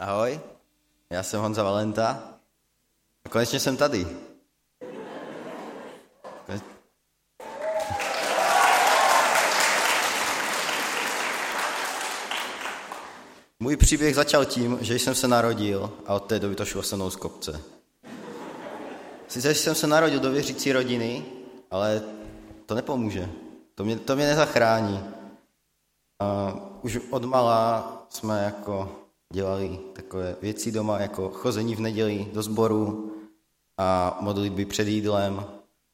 Ahoj, já jsem Honza Valenta a konečně jsem tady. Můj příběh začal tím, že jsem se narodil a od té doby to šlo se mnou z kopce. Sice jsem se narodil do věřící rodiny, ale to nepomůže. To mě nezachrání. A už od mala jsme jako dělali takové věci doma, jako chození v neděli do sboru a modlitby před jídlem.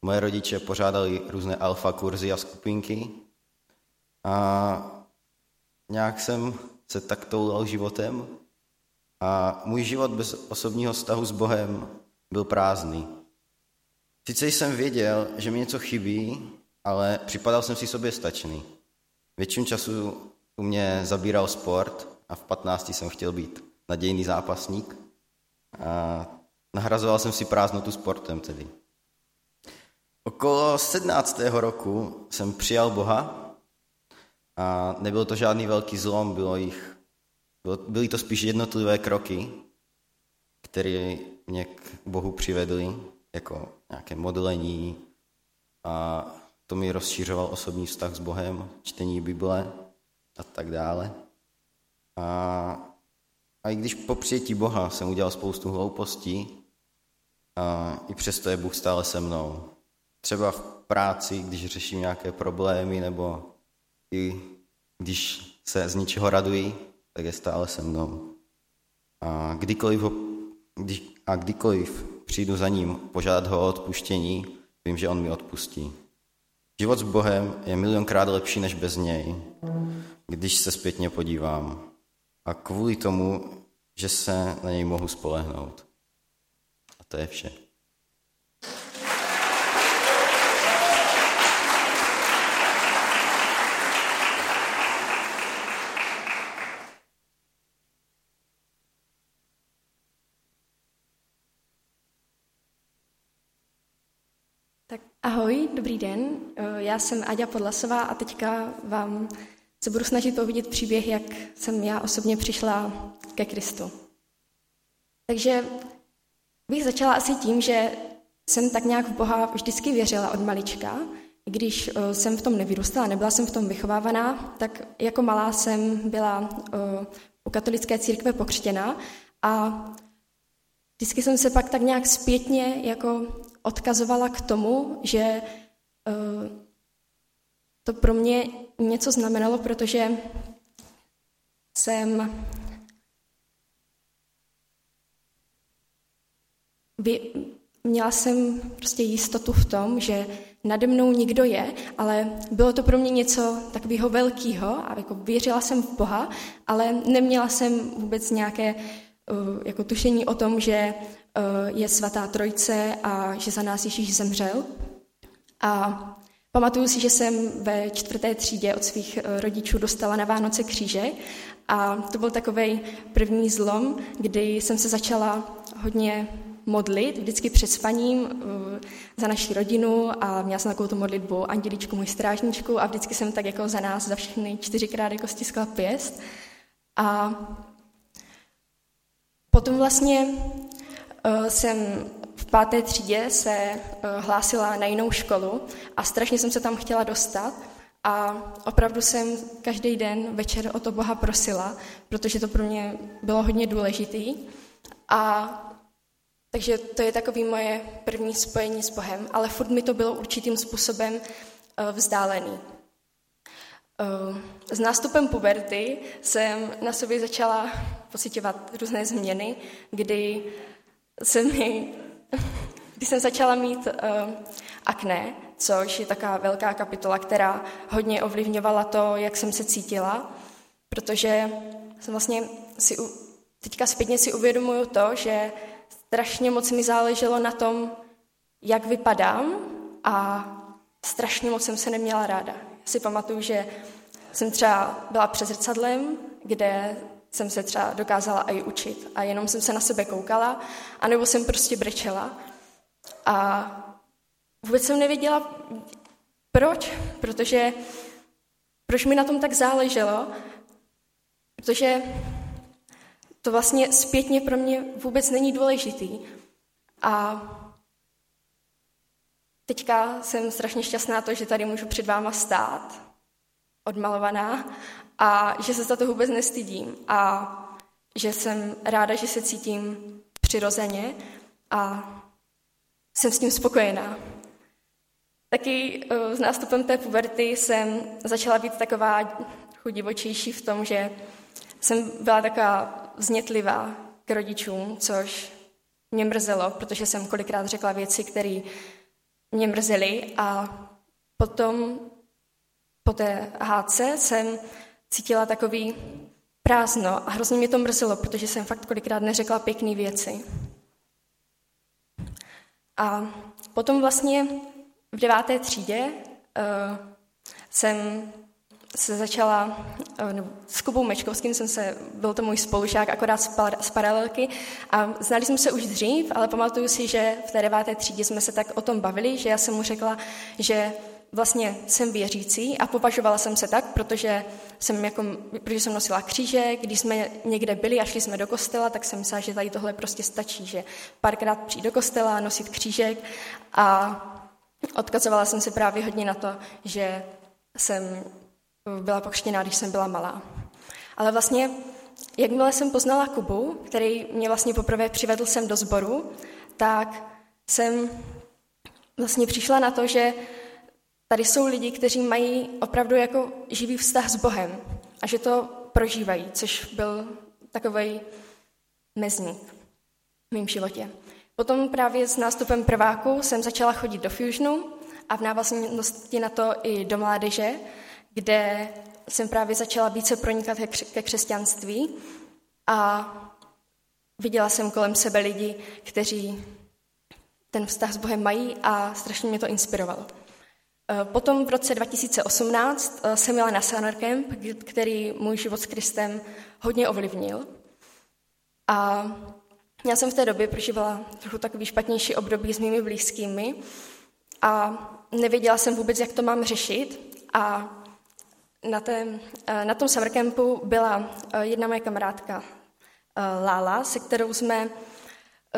Moje rodiče pořádali různé alfa kurzy a skupinky. A nějak jsem se tak toulal životem a můj život bez osobního vztahu s Bohem byl prázdný. Sice jsem věděl, že mi něco chybí, ale připadal jsem si soběstačný. Většinu času u mě zabíral sport a v 15 jsem chtěl být nadějný zápasník a nahrazoval jsem si prázdnotu sportem tedy. Okolo 17. roku jsem přijal Boha a nebyl to žádný velký zlom, byly to spíš jednotlivé kroky, které mě k Bohu přivedly, jako nějaké modlení a to mi rozšířoval osobní vztah s Bohem, čtení Bible a tak dále. A i když po přijetí Boha jsem udělal spoustu hloupostí, a i přesto je Bůh stále se mnou. Třeba v práci, když řeším nějaké problémy nebo i když se z ničeho raduji, tak je stále se mnou. A kdykoliv přijdu za ním požádat ho o odpuštění, vím, že on mi odpustí. Život s Bohem je milionkrát lepší než bez něj, když se zpětně podívám. A kvůli tomu, že se na něj mohu spolehnout. A to je vše. Ahoj, dobrý den, já jsem Aděla Podlasová a teďka vám se budu snažit povědět příběh, jak jsem já osobně přišla ke Kristu. Takže bych začala asi tím, že jsem tak nějak v Boha vždycky věřila od malička, i když jsem v tom nevyrůstala, nebyla jsem v tom vychovávaná, tak jako malá jsem byla u katolické církve pokřtěna a vždycky jsem se pak tak nějak zpětně jako odkazovala k tomu, že to pro mě něco znamenalo, protože jsem měla jsem prostě jistotu v tom, že nade mnou nikdo je, ale bylo to pro mě něco takového velkého a jako věřila jsem v Boha, ale neměla jsem vůbec nějaké jako tušení o tom, že je svatá Trojice a že za nás Ježíš zemřel. A pamatuju si, že jsem ve 4. třídě od svých rodičů dostala na Vánoce kříže a to byl takovej první zlom, kdy jsem se začala hodně modlit, vždycky před spaním za naši rodinu a měla jsem takovou tu modlitbu Andělíčku, můj strážničku a vždycky jsem tak jako za nás, za všechny 4krát jako stiskla pěst. A potom vlastně jsem v 5. třídě se hlásila na jinou školu a strašně jsem se tam chtěla dostat a opravdu jsem každý den večer o to Boha prosila, protože to pro mě bylo hodně důležitý. A takže to je takový moje první spojení s Bohem, ale furt mi to bylo určitým způsobem vzdálený. S nástupem puberty jsem na sobě začala pociťovat různé změny, kdy jsem začala mít akné, což je taková velká kapitola, která hodně ovlivňovala to, jak jsem se cítila, protože jsem vlastně teďka zpětně si uvědomuju to, že strašně moc mi záleželo na tom, jak vypadám a strašně moc jsem se neměla ráda. Si pamatuju, že jsem třeba byla před zrcadlem, kde jsem se třeba dokázala i učit a jenom jsem se na sebe koukala, anebo jsem prostě brečela. A vůbec jsem nevěděla, proč mi na tom tak záleželo, protože to vlastně zpětně pro mě vůbec není důležitý. A teďka jsem strašně šťastná to, že tady můžu před váma stát, odmalovaná, a že se za to vůbec nestydím a že jsem ráda, že se cítím přirozeně a jsem s tím spokojená. Taky s nástupem té puberty jsem začala být taková trochu divočejší v tom, že jsem byla taková vznětlivá k rodičům, což mě mrzelo, protože jsem kolikrát řekla věci, které mě mrzely, a potom po té hádce jsem cítila takový prázdno a hrozně mě to mrzelo, protože jsem fakt kolikrát neřekla pěkné věci. A potom vlastně v 9. třídě jsem se začala, s Kubou Mečkovským byl to můj spolužák akorát z paralelky a znali jsme se už dřív, ale pamatuju si, že v té 9. třídě jsme se tak o tom bavili, že já jsem mu řekla, že vlastně jsem věřící a považovala jsem se tak, protože jsem nosila křížek, když jsme někde byli a šli jsme do kostela, tak jsem myslela, že tady tohle prostě stačí, že párkrát přijít do kostela, nosit křížek, a odkazovala jsem se právě hodně na to, že jsem byla pokřtěná, když jsem byla malá. Ale vlastně, jakmile jsem poznala Kubu, který mě vlastně poprvé přivedl sem do sboru, tak jsem vlastně přišla na to, že tady jsou lidi, kteří mají opravdu jako živý vztah s Bohem a že to prožívají, což byl takovej mezník v mém životě. Potom právě s nástupem prváku jsem začala chodit do Fusionu a v návaznosti na to i do mládeže, kde jsem právě začala více pronikat ke křesťanství a viděla jsem kolem sebe lidi, kteří ten vztah s Bohem mají, a strašně mě to inspirovalo. Potom v roce 2018 jsem jela na Summercamp, který můj život s Kristem hodně ovlivnil. A já jsem v té době prožívala trochu takový špatnější období s mými blízkými a nevěděla jsem vůbec, jak to mám řešit. A na tom Summercampu byla jedna moje kamarádka Lála, se kterou jsme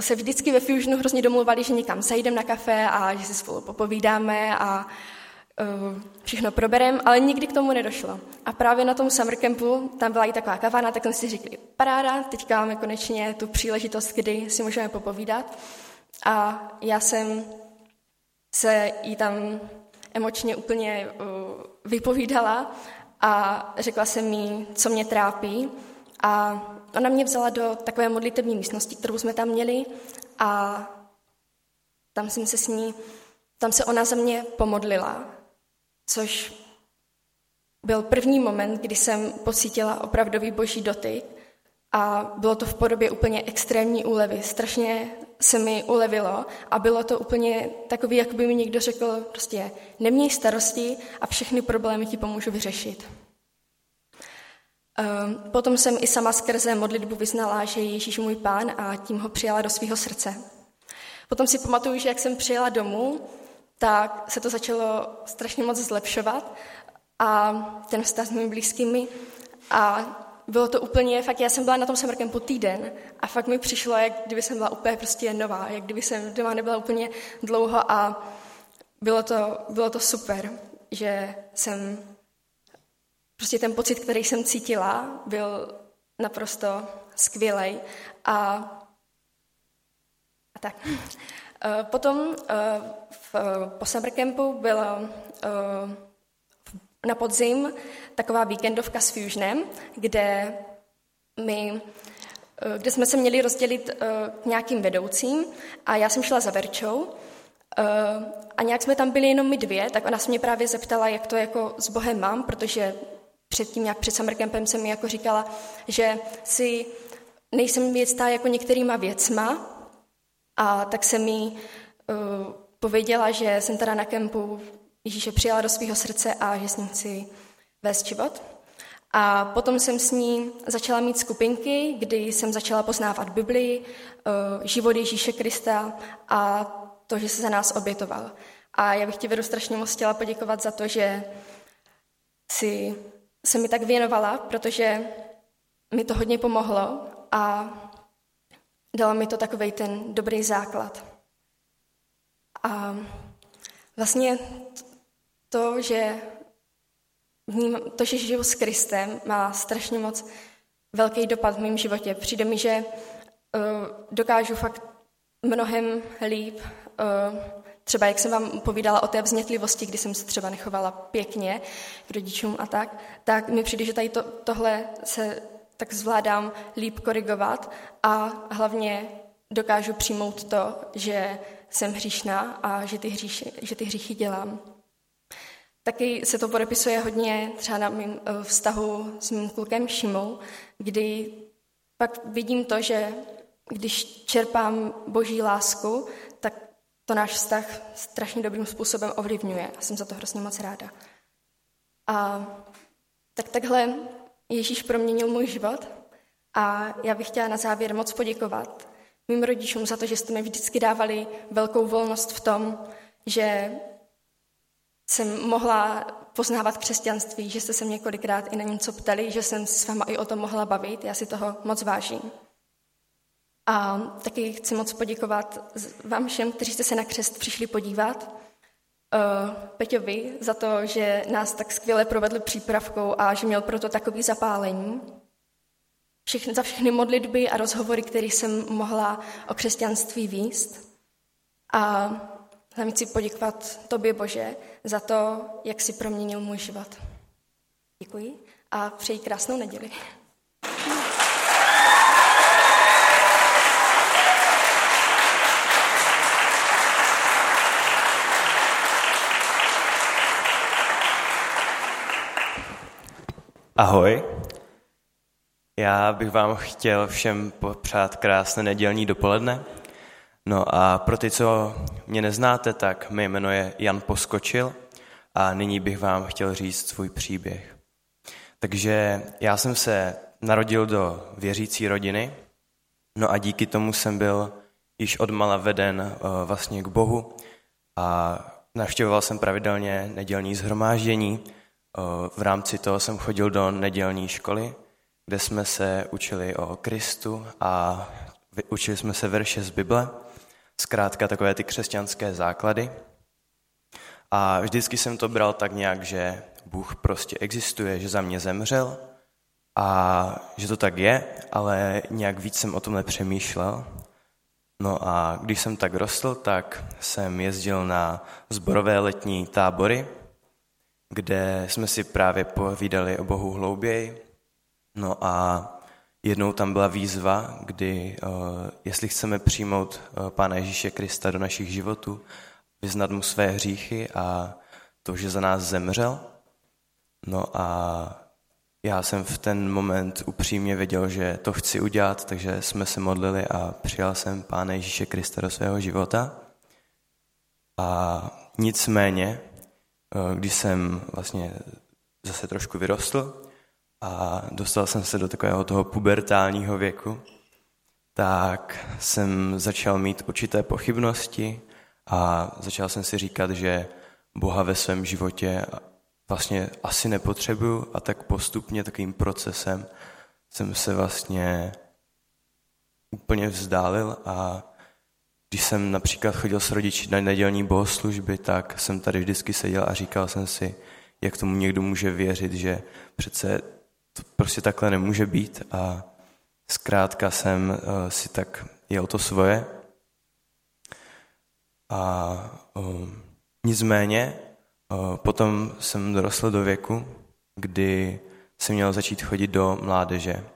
se vždycky ve Fusionu hrozně domluvali, že někam zajdeme na kafe a že si spolu popovídáme a všechno probereme, ale nikdy k tomu nedošlo. A právě na tom summercampu, tam byla i taková kavárna, tak jsme si řekli, paráda, teďka máme konečně tu příležitost, kdy si můžeme popovídat. A já jsem se jí tam emočně úplně vypovídala a řekla jsem jí, co mě trápí, a ona mě vzala do takové modlitevní místnosti, kterou jsme tam měli, a tam se ona za mě pomodlila, což byl první moment, kdy jsem pocítila opravdový boží dotyk, a bylo to v podobě úplně extrémní úlevy. Strašně se mi ulevilo a bylo to úplně takový, jak by mi někdo řekl, prostě neměj starosti a všechny problémy ti pomůžu vyřešit. Potom jsem i sama skrze modlitbu vyznala, že je Ježíš můj Pán, a tím ho přijala do svého srdce. Potom si pamatuju, že jak jsem přijela domů, tak se to začalo strašně moc zlepšovat a ten vztah s mými blízkými, a bylo to úplně, fakt já jsem byla na tom summercampu týden a fakt mi přišlo, jak kdyby jsem byla úplně prostě nová, jak kdyby jsem doma nebyla úplně dlouho, a bylo to super, že jsem prostě ten pocit, který jsem cítila, byl naprosto skvělej. A tak. Potom po summercampu byla na podzim taková víkendovka s Fusionem, kde jsme se měli rozdělit k nějakým vedoucím, a já jsem šla za Verčou. A nějak jsme tam byli jenom my dvě, tak ona se mě právě zeptala, jak to jako s Bohem mám, protože předtím, jak před summercampem, jsem mi jako říkala, že si nejsem jistá jako některýma věcma, a tak jsem mi pověděla, že jsem teda na kempu Ježíše přijala do svého srdce a že s ním chci vést život. A potom jsem s ní začala mít skupinky, kdy jsem začala poznávat Bibli, život Ježíše Krista a to, že se za nás obětoval. A já bych ti, Věru, strašně moc chtěla poděkovat za to, že si se mi tak věnovala, protože mi to hodně pomohlo a dala mi to takovej ten dobrý základ. A vlastně to, že žiju s Kristem, má strašně moc velký dopad v mém životě. Přijde mi, že dokážu fakt mnohem líp, třeba jak jsem vám povídala o té vznětlivosti, kdy jsem se třeba nechovala pěkně k rodičům a tak mi přijde, že tady tohle se tak zvládám líp korigovat a hlavně dokážu přijmout to, že jsem hříšná a že ty hříchy dělám. Taky se to podepisuje hodně třeba na mém vztahu s mým klukem Šimou, kdy pak vidím to, že když čerpám boží lásku, tak to náš vztah strašně dobrým způsobem ovlivňuje a jsem za to hrozně moc ráda. A tak takhle Ježíš proměnil můj život a já bych chtěla na závěr moc poděkovat mým rodičům za to, že jste mi vždycky dávali velkou volnost v tom, že jsem mohla poznávat křesťanství, že jste se mě kolikrát i na něco ptali, že jsem s váma i o tom mohla bavit, já si toho moc vážím. A taky chci moc poděkovat vám všem, kteří jste se na křest přišli podívat. Peťovi za to, že nás tak skvěle provedl přípravkou a že měl proto takový zapálení. Za všechny modlitby a rozhovory, které jsem mohla o křesťanství vést. A hlavně chci poděkovat tobě, Bože, za to, jak jsi proměnil můj život. Děkuji a přeji krásnou neděli. Ahoj, já bych vám chtěl všem popřát krásné nedělní dopoledne. No a pro ty, co mě neznáte, tak mé jméno je Jan Poskočil a nyní bych vám chtěl říct svůj příběh. Takže já jsem se narodil do věřící rodiny, no a díky tomu jsem byl již odmala veden vlastně k Bohu a navštěvoval jsem pravidelně nedělní shromáždění. V rámci toho jsem chodil do nedělní školy, kde jsme se učili o Kristu a učili jsme se verše z Bible, zkrátka takové ty křesťanské základy. A vždycky jsem to bral tak nějak, že Bůh prostě existuje, že za mě zemřel a že to tak je, ale nějak víc jsem o tom nepřemýšlel. No a když jsem tak rostl, tak jsem jezdil na sborové letní tábory, kde jsme si právě povídali o Bohu hlouběji. No a jednou tam byla výzva, kdy jestli chceme přijmout Pána Ježíše Krista do našich životů, vyznat mu své hříchy a to, že za nás zemřel. No a já jsem v ten moment upřímně věděl, že to chci udělat, takže jsme se modlili a přijal jsem Pána Ježíše Krista do svého života. A nicméně, když jsem vlastně zase trošku vyrostl a dostal jsem se do takového toho pubertálního věku, tak jsem začal mít určité pochybnosti a začal jsem si říkat, že Boha ve svém životě vlastně asi nepotřebuju a tak postupně takovým procesem jsem se vlastně úplně vzdálil a když jsem například chodil s rodiči na nedělní bohoslužby, tak jsem tady vždycky seděl a říkal jsem si, jak tomu někdo může věřit, že přece to prostě takhle nemůže být a zkrátka jsem si tak jel to svoje. A nicméně potom jsem dorostl do věku, kdy jsem měl začít chodit do mládeže.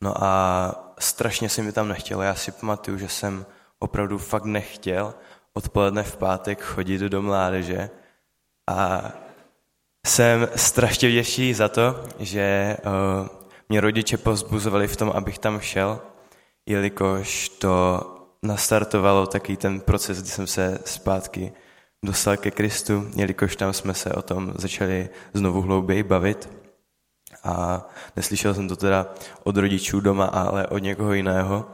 No a strašně se mi tam nechtělo. Já si pamatuju, že jsem opravdu fakt nechtěl odpoledne v pátek chodit do mládeže. A jsem strašně vděčný za to, že mě rodiče povzbuzovali v tom, abych tam šel, jelikož to nastartovalo taky ten proces, kdy jsem se zpátky dostal ke Kristu, jelikož tam jsme se o tom začali znovu hlouběji bavit. A neslyšel jsem to teda od rodičů doma, ale od někoho jiného.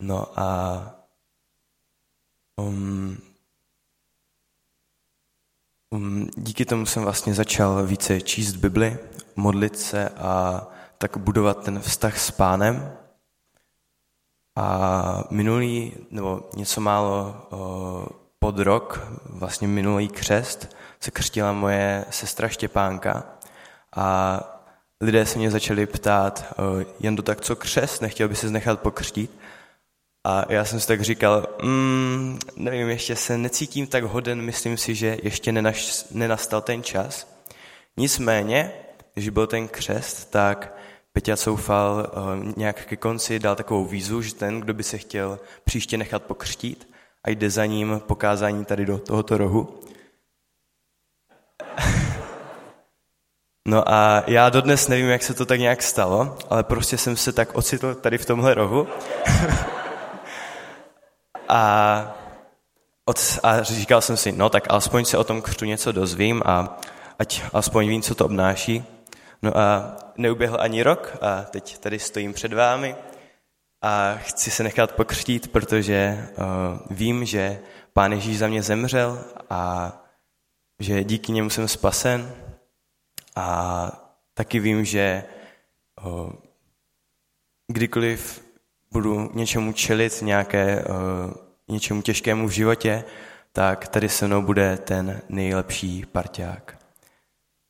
No a díky tomu jsem vlastně začal více číst Bibli, modlit se a tak budovat ten vztah s Pánem. A minulý, nebo něco málo pod rok, vlastně minulý křest, se křtila moje sestra Štěpánka a lidé se mě začali ptát, jen to tak co křest, nechtěl by se nechat pokřtít? A já jsem si tak říkal, nevím, ještě se necítím tak hoden, myslím si, že ještě nenastal ten čas. Nicméně, když byl ten křest, tak Peťa Soufal nějak ke konci dal takovou výzvu, že ten, kdo by se chtěl příště nechat pokřtít, a jde za ním pokázání tady do tohoto rohu. No a já dodnes nevím, jak se to tak nějak stalo, ale prostě jsem se tak ocitl tady v tomhle rohu. A říkal jsem si, no tak alespoň se o tom křtu něco dozvím a ať alespoň vím, co to obnáší. No a neuběhl ani rok a teď tady stojím před vámi a chci se nechat pokřtít, protože vím, že Pán Ježíš za mě zemřel a že díky němu jsem spasen. A taky vím, že kdykoliv budu něčemu čelit, něčemu těžkému v životě, tak tady se mnou bude ten nejlepší parťák.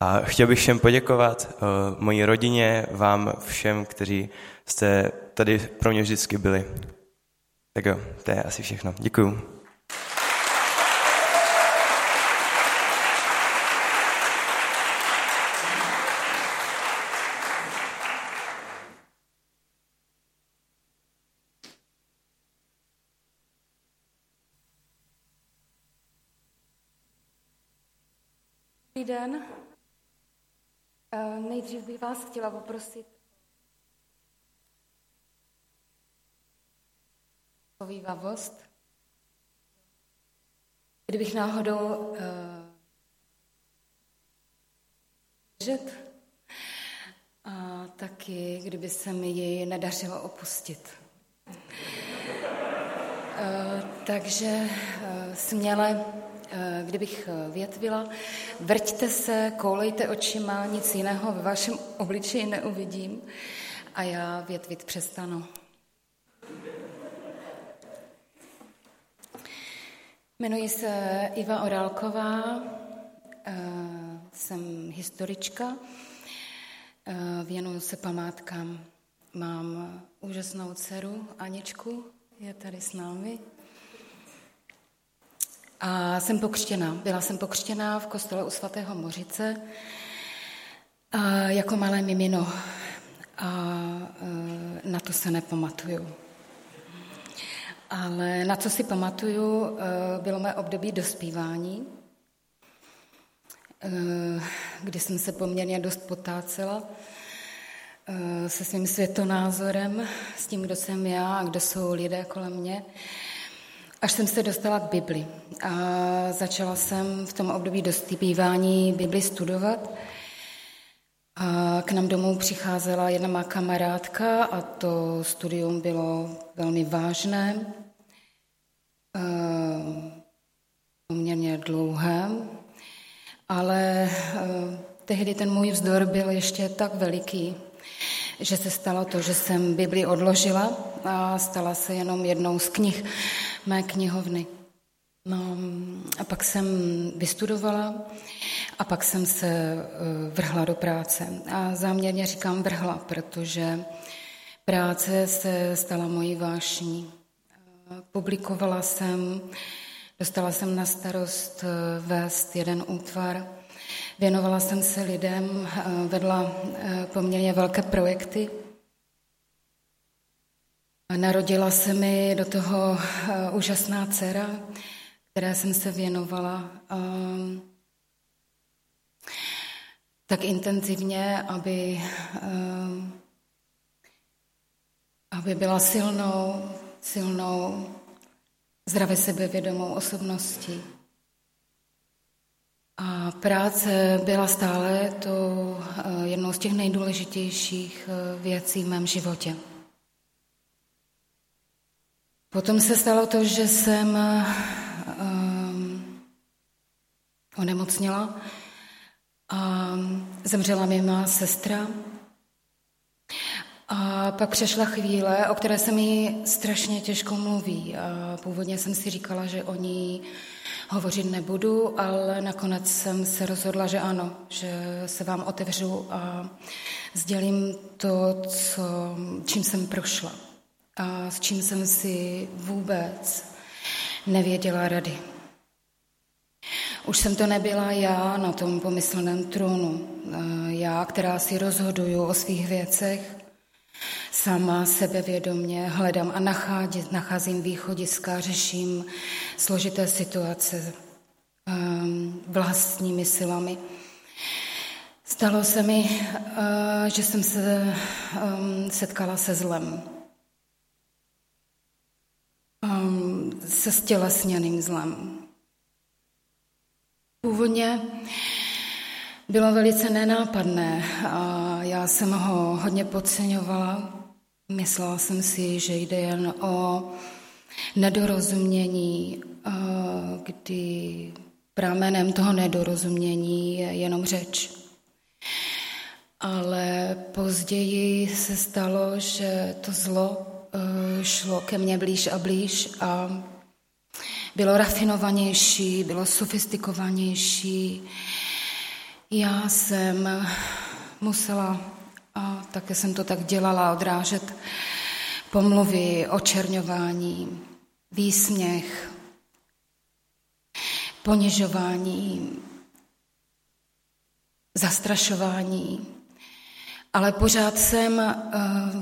A chtěl bych všem poděkovat, mojí rodině, vám všem, kteří jste tady pro mě vždycky byli. Tak jo, to je asi všechno. Děkuju. Dobrý den. Nejdřív bych vás chtěla poprosit o vyvavost. Kdybych náhodou držet, a taky kdyby se mi jej nedařilo opustit. Takže směle. Kdybych větvila, vrťte se, koulejte očima, nic jiného ve vašem obličeji neuvidím a já větvit přestanu. Jmenuji se Iva Orálková, jsem historička, věnuju se památkám. Mám úžasnou dceru Aničku, je tady s námi. A jsem pokřtěná. Byla jsem pokřtěná v kostele u svatého Mořice jako malé mimino. A na to se nepamatuju. Ale na co si pamatuju, bylo mé období dospívání, kdy jsem se poměrně dost potácela se svým světonázorem, s tím, kdo jsem já a kdo jsou lidé kolem mě. Až jsem se dostala k Bibli a začala jsem v tom období dospívání Bibli studovat. A k nám domů přicházela jedna má kamarádka a to studium bylo velmi vážné, poměrně dlouhé, ale tehdy ten můj vzdor byl ještě tak veliký, že se stalo to, že jsem Bibli odložila a stala se jenom jednou z knih mé knihovny. No, a pak jsem vystudovala a pak jsem se vrhla do práce. A záměrně říkám vrhla, protože práce se stala mojí vášní. Publikovala jsem, dostala jsem na starost vést jeden útvar, věnovala jsem se lidem, vedla poměrně velké projekty. Narodila se mi do toho úžasná dcera, které jsem se věnovala tak intenzivně, aby byla silnou, zdravě sebevědomou osobností. A práce byla stále to jednou z těch nejdůležitějších věcí v mém životě. Potom se stalo to, že jsem onemocněla a zemřela mi má sestra A pak přešla chvíle, o které se mi strašně těžko mluví. A původně jsem si říkala, že o ní hovořit nebudu, ale nakonec jsem se rozhodla, že ano, že se vám otevřu a sdělím to, čím jsem prošla a s čím jsem si vůbec nevěděla rady. Už jsem to nebyla já na tom pomyslném trůnu, já, která si rozhoduju o svých věcech, sama sebevědomě hledám a nacházím východiska, řeším složité situace vlastními silami. Stalo se mi, že jsem se setkala se zlem. Se stělesněným zlem. Původně bylo velice nenápadné a já jsem ho hodně podceňovala. Myslela jsem si, že jde jen o nedorozumění, kdy pramenem toho nedorozumění je jenom řeč. Ale později se stalo, že to zlo šlo ke mně blíž a blíž a bylo rafinovanější, bylo sofistikovanější. Já jsem musela, a také jsem to tak dělala, odrážet pomluvy, očerňování, výsměch, ponižování, zastrašování. Ale pořád jsem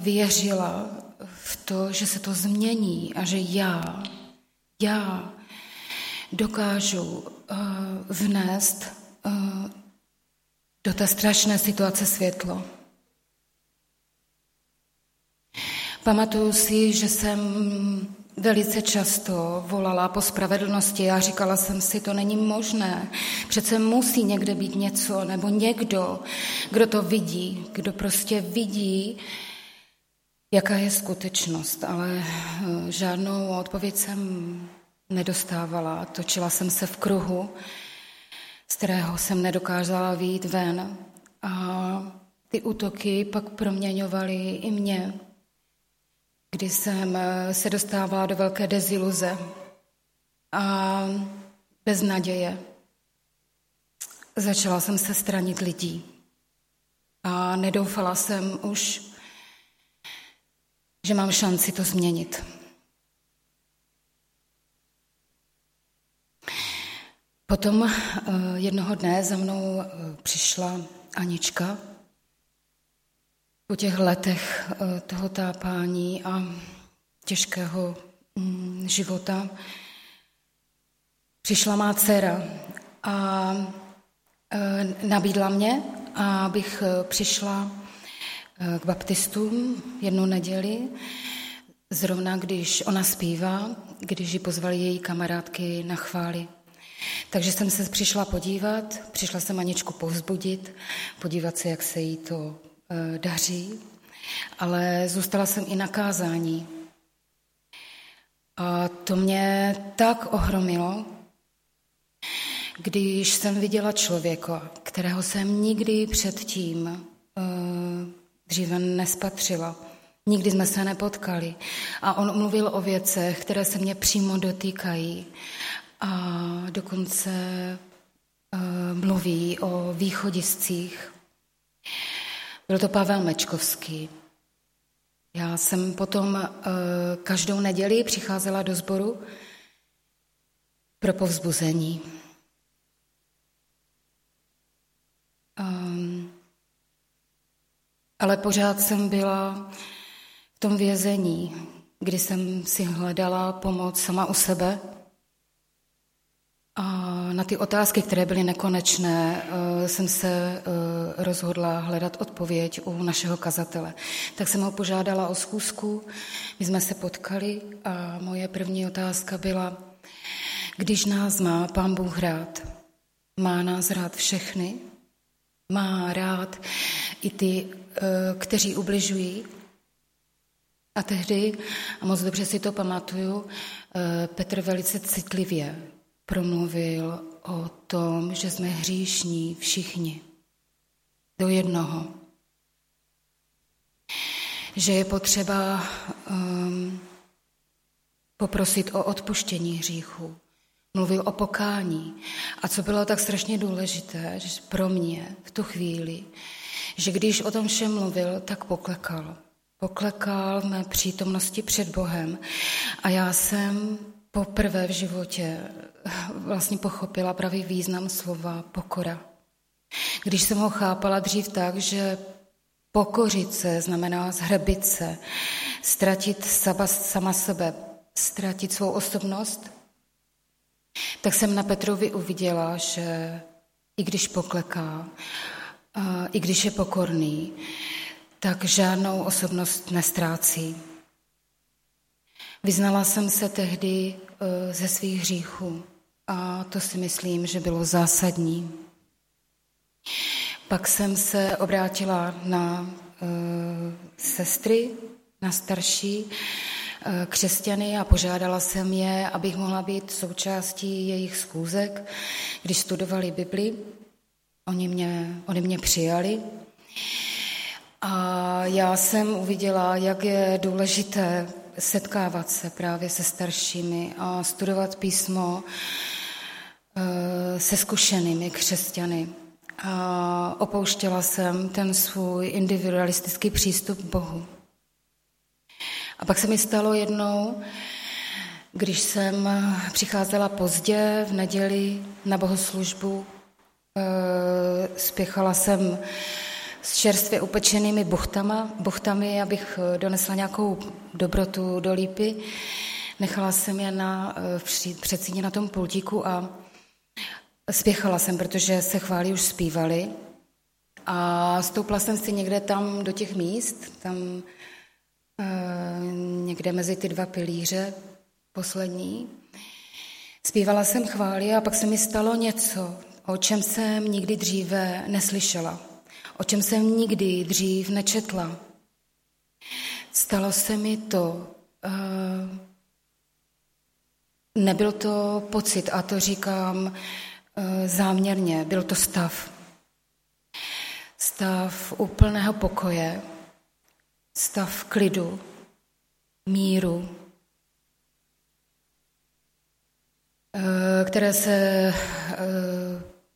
věřila v to, že se to změní a že já dokážu vnést do té strašné situace světlo. Pamatuju si, že jsem velice často volala po spravedlnosti a říkala jsem si, to není možné. Přece musí někde být něco nebo někdo, kdo to vidí, kdo prostě vidí, jaká je skutečnost, ale žádnou odpověď jsem nedostávala. Točila jsem se v kruhu, z kterého jsem nedokázala vyjít ven. A ty útoky pak proměňovaly i mě, kdy jsem se dostávala do velké deziluze a beznaděje. Začala jsem se stranit lidí a nedoufala jsem už, že mám šanci to změnit. Potom jednoho dne za mnou přišla Anička po těch letech toho tápání a těžkého života. Přišla má dcera a nabídla mě, abych přišla k baptistům jednu neděli, zrovna když ona zpívá, když ji pozvali její kamarádky na chvály. Takže jsem se přišla podívat, přišla jsem Aničku povzbudit, podívat se, jak se jí to daří, ale zůstala jsem i na kázání. A to mě tak ohromilo, když jsem viděla člověka, kterého jsem nikdy předtím dříve nespatřila. Nikdy jsme se nepotkali. A on mluvil o věcech, které se mě přímo dotýkají. A dokonce mluví o východiscích. Byl to Pavel Mečkovský. Já jsem potom každou neděli přicházela do sboru pro povzbuzení. Ale pořád jsem byla v tom vězení, kdy jsem si hledala pomoc sama u sebe. A na ty otázky, které byly nekonečné, jsem se rozhodla hledat odpověď u našeho kazatele. Tak jsem ho požádala o schůzku, my jsme se potkali a moje první otázka byla, když nás má Pán Bůh rád, má nás rád všechny? Má rád i ty, kteří ubližují. A tehdy, a moc dobře si to pamatuju, Petr velice citlivě promluvil o tom, že jsme hříšní všichni. Do jednoho. že je potřeba poprosit o odpuštění hříchů. Mluvil o pokání. A co bylo tak strašně důležité pro mě v tu chvíli, že když o tom všem mluvil, tak poklekal. Poklekal v mé přítomnosti před Bohem a já jsem poprvé v životě vlastně pochopila pravý význam slova pokora. Když jsem ho chápala dřív tak, že pokořit se znamená zhrbit se, ztratit sama sebe, ztratit svou osobnost, tak jsem na Petrovi uviděla, že i když pokleká, i když je pokorný, tak žádnou osobnost nestrácí. Vyznala jsem se tehdy ze svých hříchů a to si myslím, že bylo zásadní. Pak jsem se obrátila na sestry, na starší křesťany a požádala jsem je, abych mohla být součástí jejich schůzek, když studovali Bibli. Oni mě přijali a já jsem uviděla, jak je důležité setkávat se právě se staršími a studovat písmo se zkušenými křesťany. A opouštěla jsem ten svůj individualistický přístup k Bohu. A pak se mi stalo jednou, když jsem přicházela pozdě v neděli na bohoslužbu, spěchala jsem s čerstvě upečenými buchtami, abych donesla nějakou dobrotu do Lípy. Nechala jsem je předsíně na tom pultíku a spěchala jsem, protože se chvály už zpívali. A stoupla jsem si někde tam do těch míst, tam někde mezi ty dva pilíře poslední. Zpívala jsem chvály a pak se mi stalo něco, o čem jsem nikdy dříve neslyšela. O čem jsem nikdy dřív nečetla. Stalo se mi to, nebyl to pocit, a to říkám záměrně, byl to stav. Stav úplného pokoje, stav klidu, míru,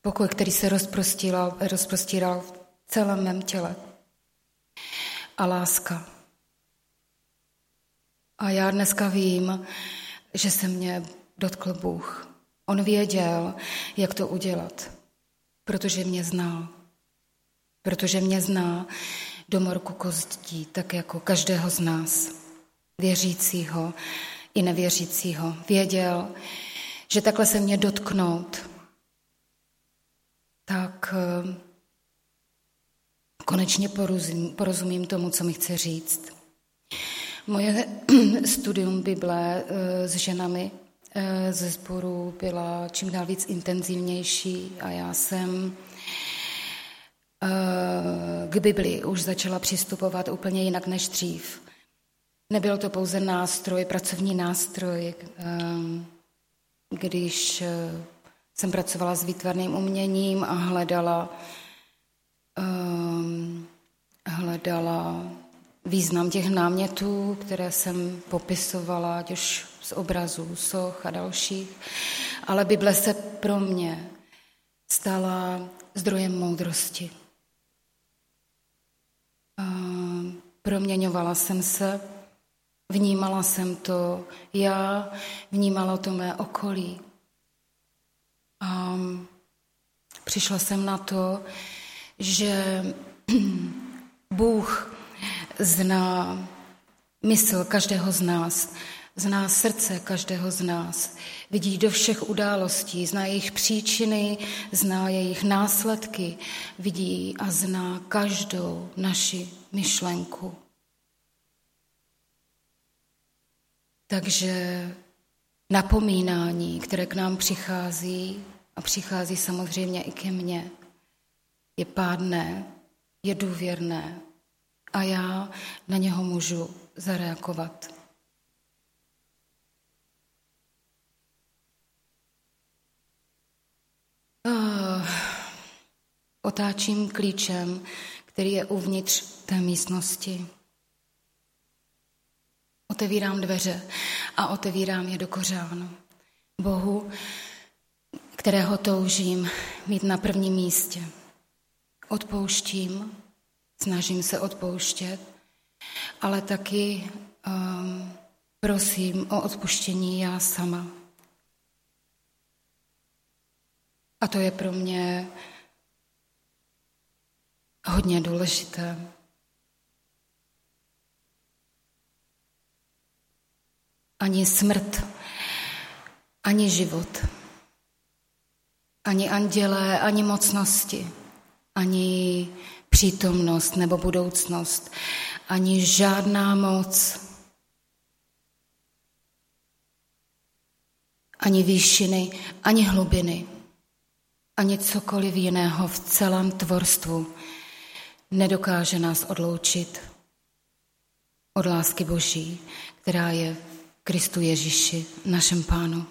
pokoj, který se rozprostíral v celém mém těle. A láska. A já dneska vím, že se mě dotkl Bůh. On věděl, jak to udělat, protože mě znal. Protože mě zná do morku kostí, tak jako každého z nás, věřícího i nevěřícího. Věděl, že takhle se mě dotknout, tak konečně porozumím tomu, co mi chce říct. Moje studium Bible s ženami ze sboru byla čím dál víc intenzivnější a já jsem k Bibli už začala přistupovat úplně jinak než dřív. Nebyl to pouze pracovní nástroj, když jsem pracovala s výtvarným uměním a hledala význam těch námětů, které jsem popisovala, ať už z obrazů, soch a dalších. Ale Bible se pro mě stala zdrojem moudrosti. Proměňovala jsem se, vnímala jsem to já, vnímala to mé okolí. A přišla jsem na to, že Bůh zná mysl každého z nás, zná srdce každého z nás, vidí do všech událostí, zná jejich příčiny, zná jejich následky, vidí a zná každou naši myšlenku. Takže napomínání, které k nám přichází a přichází samozřejmě i ke mně, je pádné, je důvěrné a já na něho můžu zareagovat. Otáčím klíčem, který je uvnitř té místnosti. otevírám dveře a otevírám je do kořánu. Bohu, kterého toužím mít na prvním místě. Odpouštím, snažím se odpouštět, ale taky prosím o odpuštění já sama. A to je pro mě hodně důležité. Ani smrt, ani život, ani andělé, ani mocnosti, ani přítomnost nebo budoucnost, ani žádná moc, ani výšiny, ani hlubiny, ani cokoliv jiného v celém tvorstvu nedokáže nás odloučit od lásky Boží, která je v Kristu Ježíši, našem Pánu.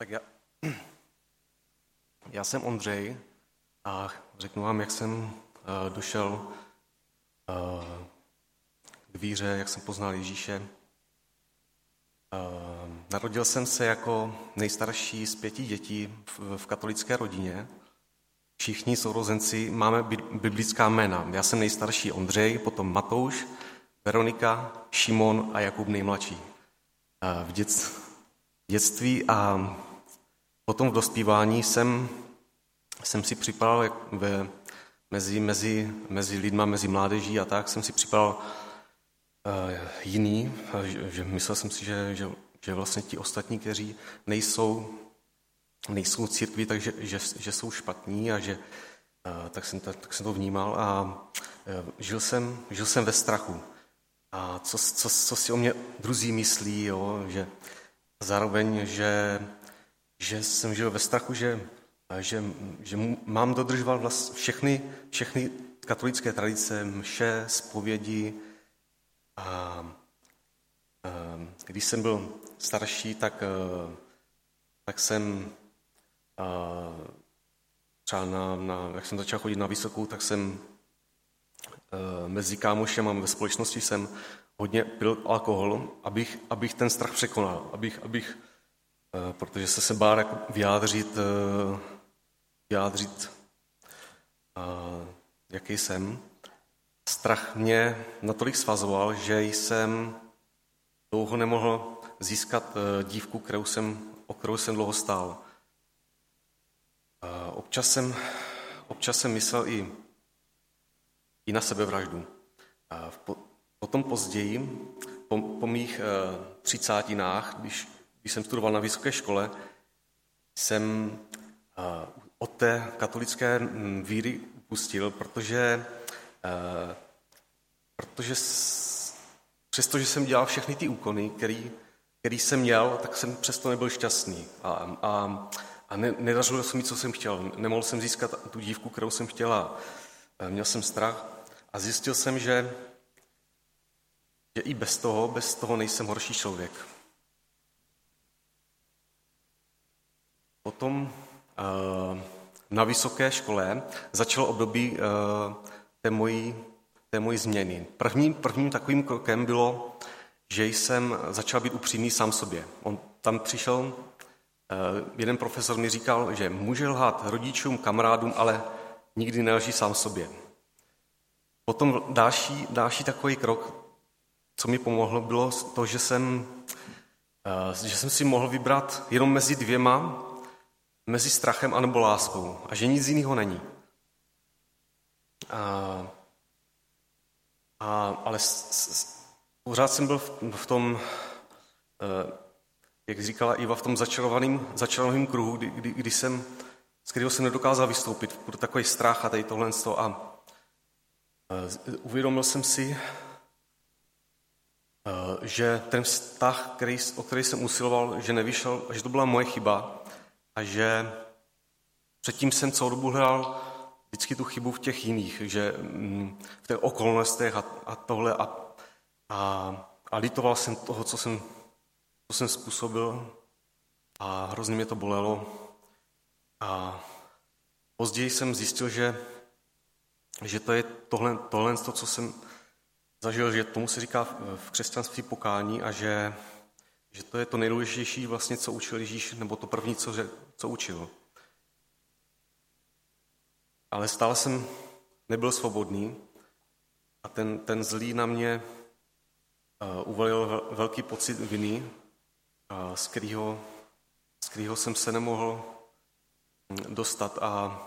Tak já jsem Ondřej a řeknu vám, jak jsem došel k víře, jak jsem poznal Ježíše. Narodil jsem se jako nejstarší z 5 dětí v katolické rodině. Všichni sourozenci máme biblická jména. Já jsem nejstarší Ondřej, potom Matouš, Veronika, Šimon a Jakub nejmladší. V dětství a potom v dospívání jsem si připadal mezi lidma, mezi mládeží a tak, jsem si připadal jiný, že myslel jsem si, že vlastně ti ostatní, kteří nejsou církví, takže že jsou špatní a že tak jsem to vnímal a žil jsem ve strachu. A co si o mě druzí myslí, jo, že zároveň, že jsem žil ve strachu, že mám dodržovat vlastně všechny katolické tradice, mše, zpovědi. A když jsem byl starší, tak jsem třeba jak jsem začal chodit na vysokou, tak jsem mezi kámošem a ve společnosti jsem hodně pil alkohol, abych ten strach překonal, protože jsem se bál jako vyjádřit, jaký jsem. Strach mě natolik svazoval, že jsem dlouho nemohl získat dívku, o kterou jsem dlouho stál. Občas jsem myslel i na sebevraždu. Potom později, po mých 30, když jsem studoval na vysoké škole, jsem od té katolické víry upustil, protože přestože jsem dělal všechny ty úkony, který jsem měl, tak jsem přesto nebyl šťastný. A nedařilo se mi, co jsem chtěl. Nemohl jsem získat tu dívku, kterou jsem chtěl a měl jsem strach. A zjistil jsem, že i bez toho nejsem horší člověk. Potom na vysoké škole začalo období té mojí změny. Prvním takovým krokem bylo, že jsem začal být upřímný sám sobě. On tam přišel, jeden profesor mi říkal, že může lhát rodičům, kamarádům, ale nikdy nelží sám sobě. Potom další takový krok, co mi pomohlo, bylo to, že jsem si mohl vybrat jenom mezi dvěma, mezi strachem anebo láskou a že nic jiného není. Ale pořád jsem byl v tom, jak říkala Iva, v tom začarovaném kruhu, z kterého jsem nedokázal vystoupit, protože takový strach a tady tohle. A uvědomil jsem si, že ten vztah, o který jsem usiloval, že nevyšel, že to byla moje chyba a že předtím jsem celou dobu hledal vždycky tu chybu v těch jiných, že v těch okolnostech a tohle a litoval jsem toho, co jsem způsobil a hrozně mě to bolelo. A později jsem zjistil, že to je tohle to, co jsem zažil, že tomu se říká v křesťanství pokání a že to je to nejdůležitější vlastně, co učil Ježíš, nebo to první, co učil. Ale stále jsem nebyl svobodný a ten zlý na mě uvalil velký pocit viny, z kterého jsem se nemohl dostat a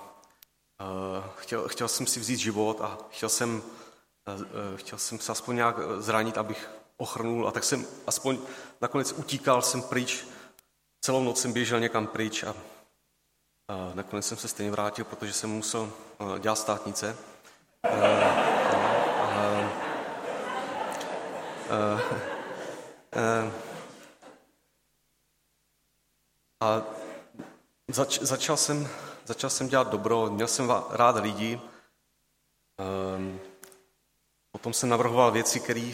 chtěl jsem si vzít život a chtěl jsem se aspoň nějak zranit, abych ochrnul a tak jsem aspoň nakonec utíkal jsem pryč, celou noc jsem běžel někam pryč a nakonec jsem se stejně vrátil, protože jsem musel dělat státnice. A začal jsem dělat dobro, měl jsem rád lidi, potom jsem navrhoval věci, které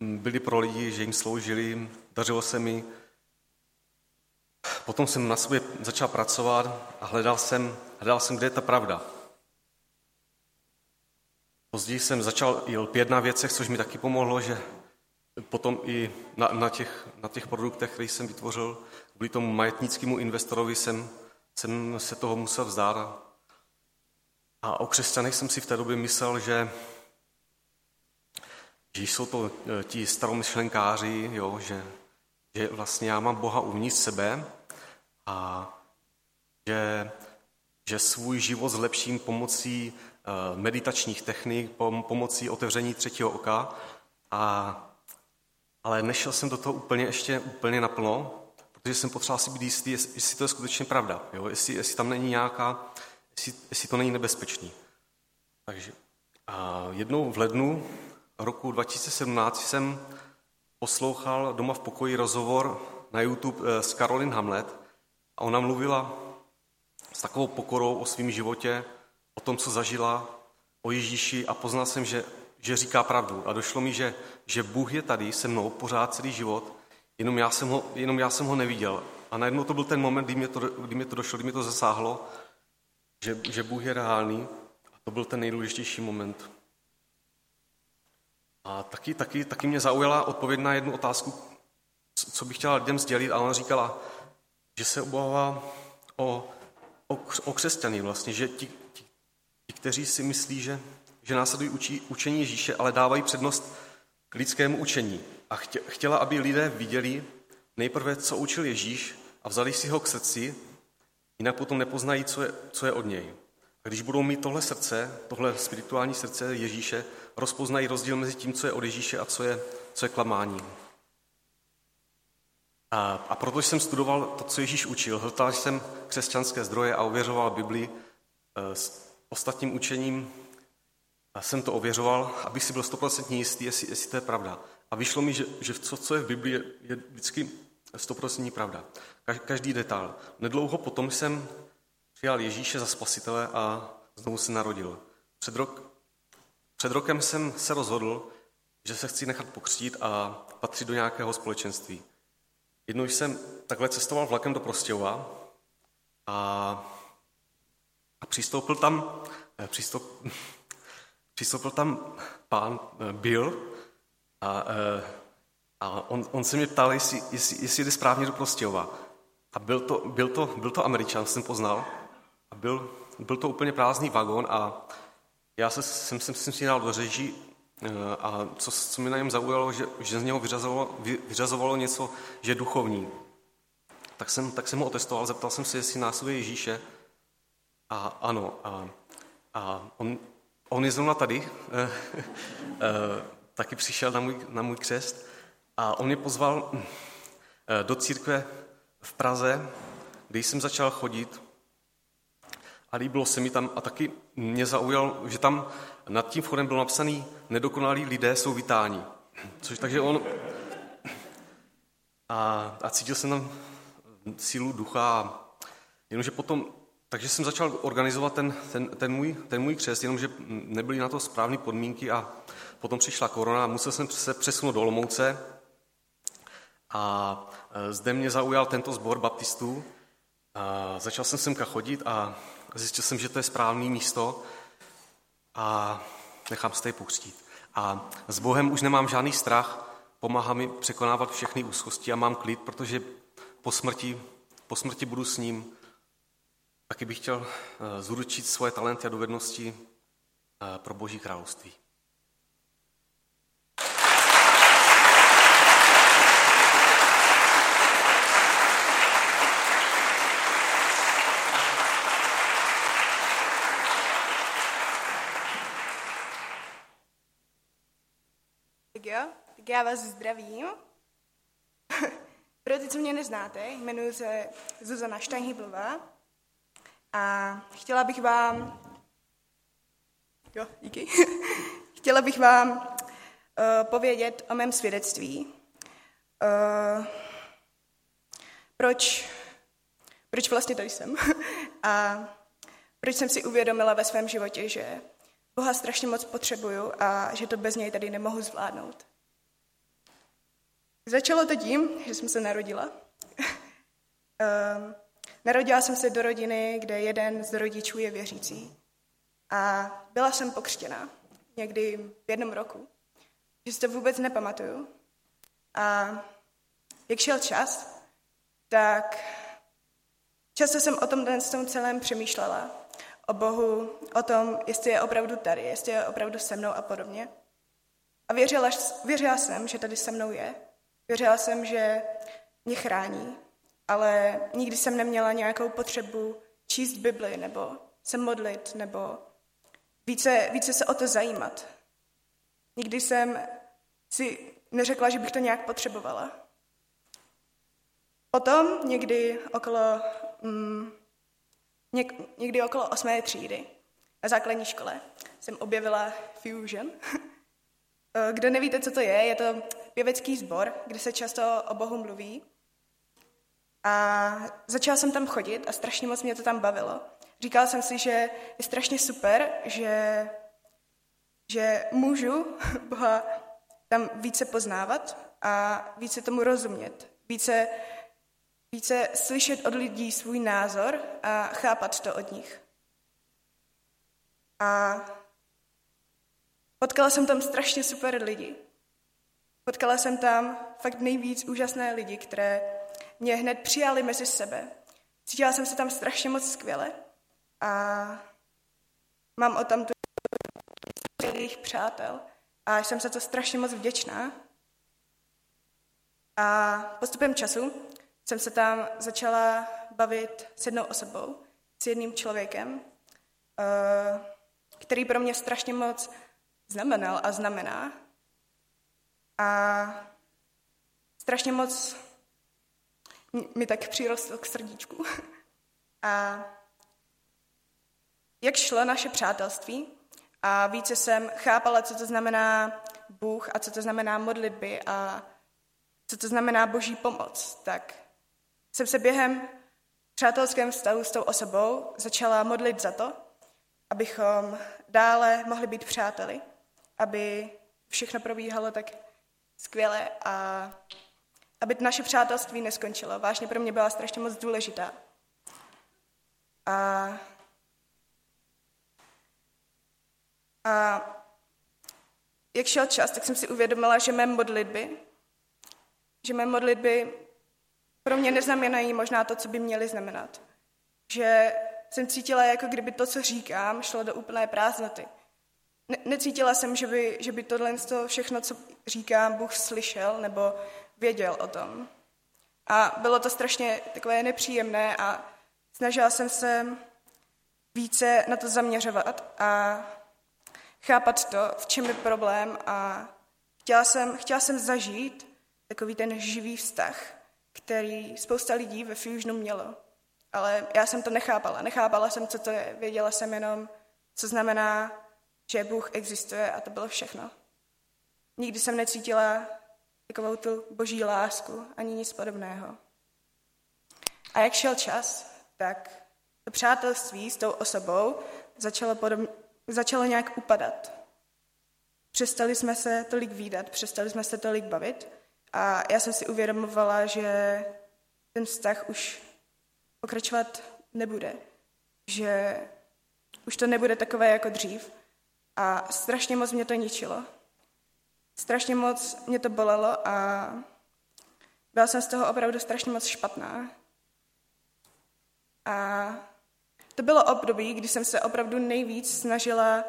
byly pro lidi, že jim sloužili, dařilo se mi. Potom jsem na sobě začal pracovat a hledal jsem, kde je ta pravda. Později jsem začal i lpět na věcech, což mi taky pomohlo, že potom i na těch produktech, které jsem vytvořil, kvůli tomu majetnickému investorovi jsem se toho musel vzdát. A o křesťanech jsem si v té době myslel, že jsou to ti staromyšlenkáři, jo, že vlastně já mám Boha uvnitř sebe a že svůj život zlepším pomocí meditačních technik, pomocí otevření třetího oka, ale nešel jsem do toho ještě úplně naplno, protože jsem potřeboval si být jistý, jestli to je skutečně pravda, jo? Jestli tam není jestli to není nebezpečný. Takže a jednou v lednu roku 2017 jsem poslouchal doma v pokoji rozhovor na YouTube s Karolin Hamlet a ona mluvila s takovou pokorou o svém životě, o tom, co zažila, o Ježíši a poznal jsem, že říká pravdu. A došlo mi, že Bůh je tady se mnou pořád celý život, jenom já jsem ho neviděl. A najednou to byl ten moment, kdy mi to došlo, kdy mi to zasáhlo, že Bůh je reálný a to byl ten nejdůležitější moment. A taky mě zaujala odpověď na jednu otázku, co bych chtěla lidem sdělit, a ona říkala, že se obává o křesťany vlastně, že ti, kteří si myslí, že následují učení Ježíše, ale dávají přednost k lidskému učení. A chtěla, aby lidé viděli nejprve, co učil Ježíš a vzali si ho k srdci, jinak potom nepoznají, co je od něj. A když budou mít tohle spirituální srdce Ježíše, rozpoznají rozdíl mezi tím, co je od Ježíše a co je klamání. A protože jsem studoval to, co Ježíš učil, hltal jsem křesťanské zdroje a ověřoval Bibli s ostatním učením, a jsem to ověřoval, abych si byl 100% jistý, jestli to je pravda. A vyšlo mi, že co je v Bibli, je vždycky 100% pravda. Každý detail. Nedlouho potom jsem přijal Ježíše za spasitele a znovu se narodil. Před rokem jsem se rozhodl, že se chci nechat pokřtít a patřit do nějakého společenství. Jednou jsem takhle cestoval vlakem do Prostějova a přistoupil tam pán Bill a on se mě ptal, jestli jde správně do Prostějova. A byl to Američan, jsem poznal. A byl to úplně prázdný vagón a já jsem si dal do řeči a co mi na něm zaujalo, že z něho vyřazovalo něco, že je duchovní. Tak jsem ho otestoval, zeptal jsem se, jestli následuje Ježíše. A ano, a on je zrovna tady, taky přišel na můj křest a on mě pozval do církve v Praze, kde jsem začal chodit a líbilo se mi tam a taky mě zaujalo, že tam nad tím vchodem bylo napsaný nedokonalí lidé jsou vítáni. Což takže on... A cítil jsem tam sílu ducha. Jenomže potom... Takže jsem začal organizovat ten můj křest, jenomže nebyly na to správné podmínky a potom přišla korona a musel jsem se přesunout do Olomouce. A zde mě zaujal tento sbor baptistů. A začal jsem semka chodit a zjistil jsem, že to je správné místo a nechám se tady pokřtít. A s Bohem už nemám žádný strach, pomáhá mi překonávat všechny úzkosti a mám klid, protože po smrti budu s ním. Taky bych chtěl zúročit svoje talenty a dovednosti pro Boží království. Tak já vás zdravím. Pro ty, co mě neznáte, jmenuji se Zuzana Štajnýblva a chtěla bych vám... Jo, díky. Chtěla bych vám povědět o mém svědectví. Proč vlastně tady jsem? A proč jsem si uvědomila ve svém životě, že Boha strašně moc potřebuju a že to bez něj tady nemohu zvládnout. Začalo to tím, že jsem se narodila. Narodila jsem se do rodiny, kde jeden z rodičů je věřící. A byla jsem pokřtěna někdy v 1 roku, že si to vůbec nepamatuju. A jak šel čas, tak často jsem o tom celém přemýšlela. O Bohu, o tom, jestli je opravdu tady, jestli je opravdu se mnou a podobně. A věřila jsem, že tady se mnou je. Věřila jsem, že mě chrání, ale nikdy jsem neměla nějakou potřebu číst Bibli, nebo se modlit, nebo více se o to zajímat. Nikdy jsem si neřekla, že bych to nějak potřebovala. Potom někdy okolo 8. třídy na základní škole jsem objevila Fusion. Kdo nevíte, co to je to pěvecký sbor, kde se často o Bohu mluví. A začala jsem tam chodit a strašně moc mě to tam bavilo. Říkala jsem si, že je strašně super, že můžu Boha tam více poznávat a více tomu rozumět, více slyšet od lidí svůj názor a chápat to od nich. A potkala jsem tam strašně super lidi. Potkala jsem tam fakt nejvíc úžasné lidi, které mě hned přijali mezi sebe. Cítila jsem se tam strašně moc skvěle a mám o tam tu jejich přátel a jsem za to strašně moc vděčná. A postupem času jsem se tam začala bavit s jednou osobou, s jedným člověkem, který pro mě strašně moc znamenal a znamená. A strašně moc mi tak přirostl k srdíčku. A jak šlo naše přátelství a více jsem chápala, co to znamená Bůh a co to znamená modlitby a co to znamená Boží pomoc, tak jsem se během přátelském vztahu s tou osobou začala modlit za to, abychom dále mohli být přáteli, aby všechno probíhalo tak skvěle a aby naše přátelství neskončilo. Vážně pro mě byla strašně moc důležitá. A jak šel čas, tak jsem si uvědomila, že mé modlitby pro mě neznamenají možná to, co by měly znamenat. Že jsem cítila, jako kdyby to, co říkám, šlo do úplné prázdnoty. Necítila jsem, že by tohle všechno, co říkám, Bůh slyšel nebo věděl o tom. A bylo to strašně takové nepříjemné a snažila jsem se více na to zaměřovat a chápat to, v čem je problém a chtěla jsem zažít takový ten živý vztah, který spousta lidí ve Fusionu mělo. Ale já jsem to nechápala. Nechápala jsem, co to je. Věděla jsem jenom, co znamená, že Bůh existuje a to bylo všechno. Nikdy jsem necítila takovou tu boží lásku, ani nic podobného. A jak šel čas, tak to přátelství s tou osobou začalo nějak upadat. Přestali jsme se tolik vídat, přestali jsme se tolik bavit a já jsem si uvědomovala, že ten vztah už pokračovat nebude, že už to nebude takové jako dřív a strašně moc mě to ničilo. Strašně moc mě to bolelo a byla jsem z toho opravdu strašně moc špatná. A to bylo období, kdy jsem se opravdu nejvíc snažila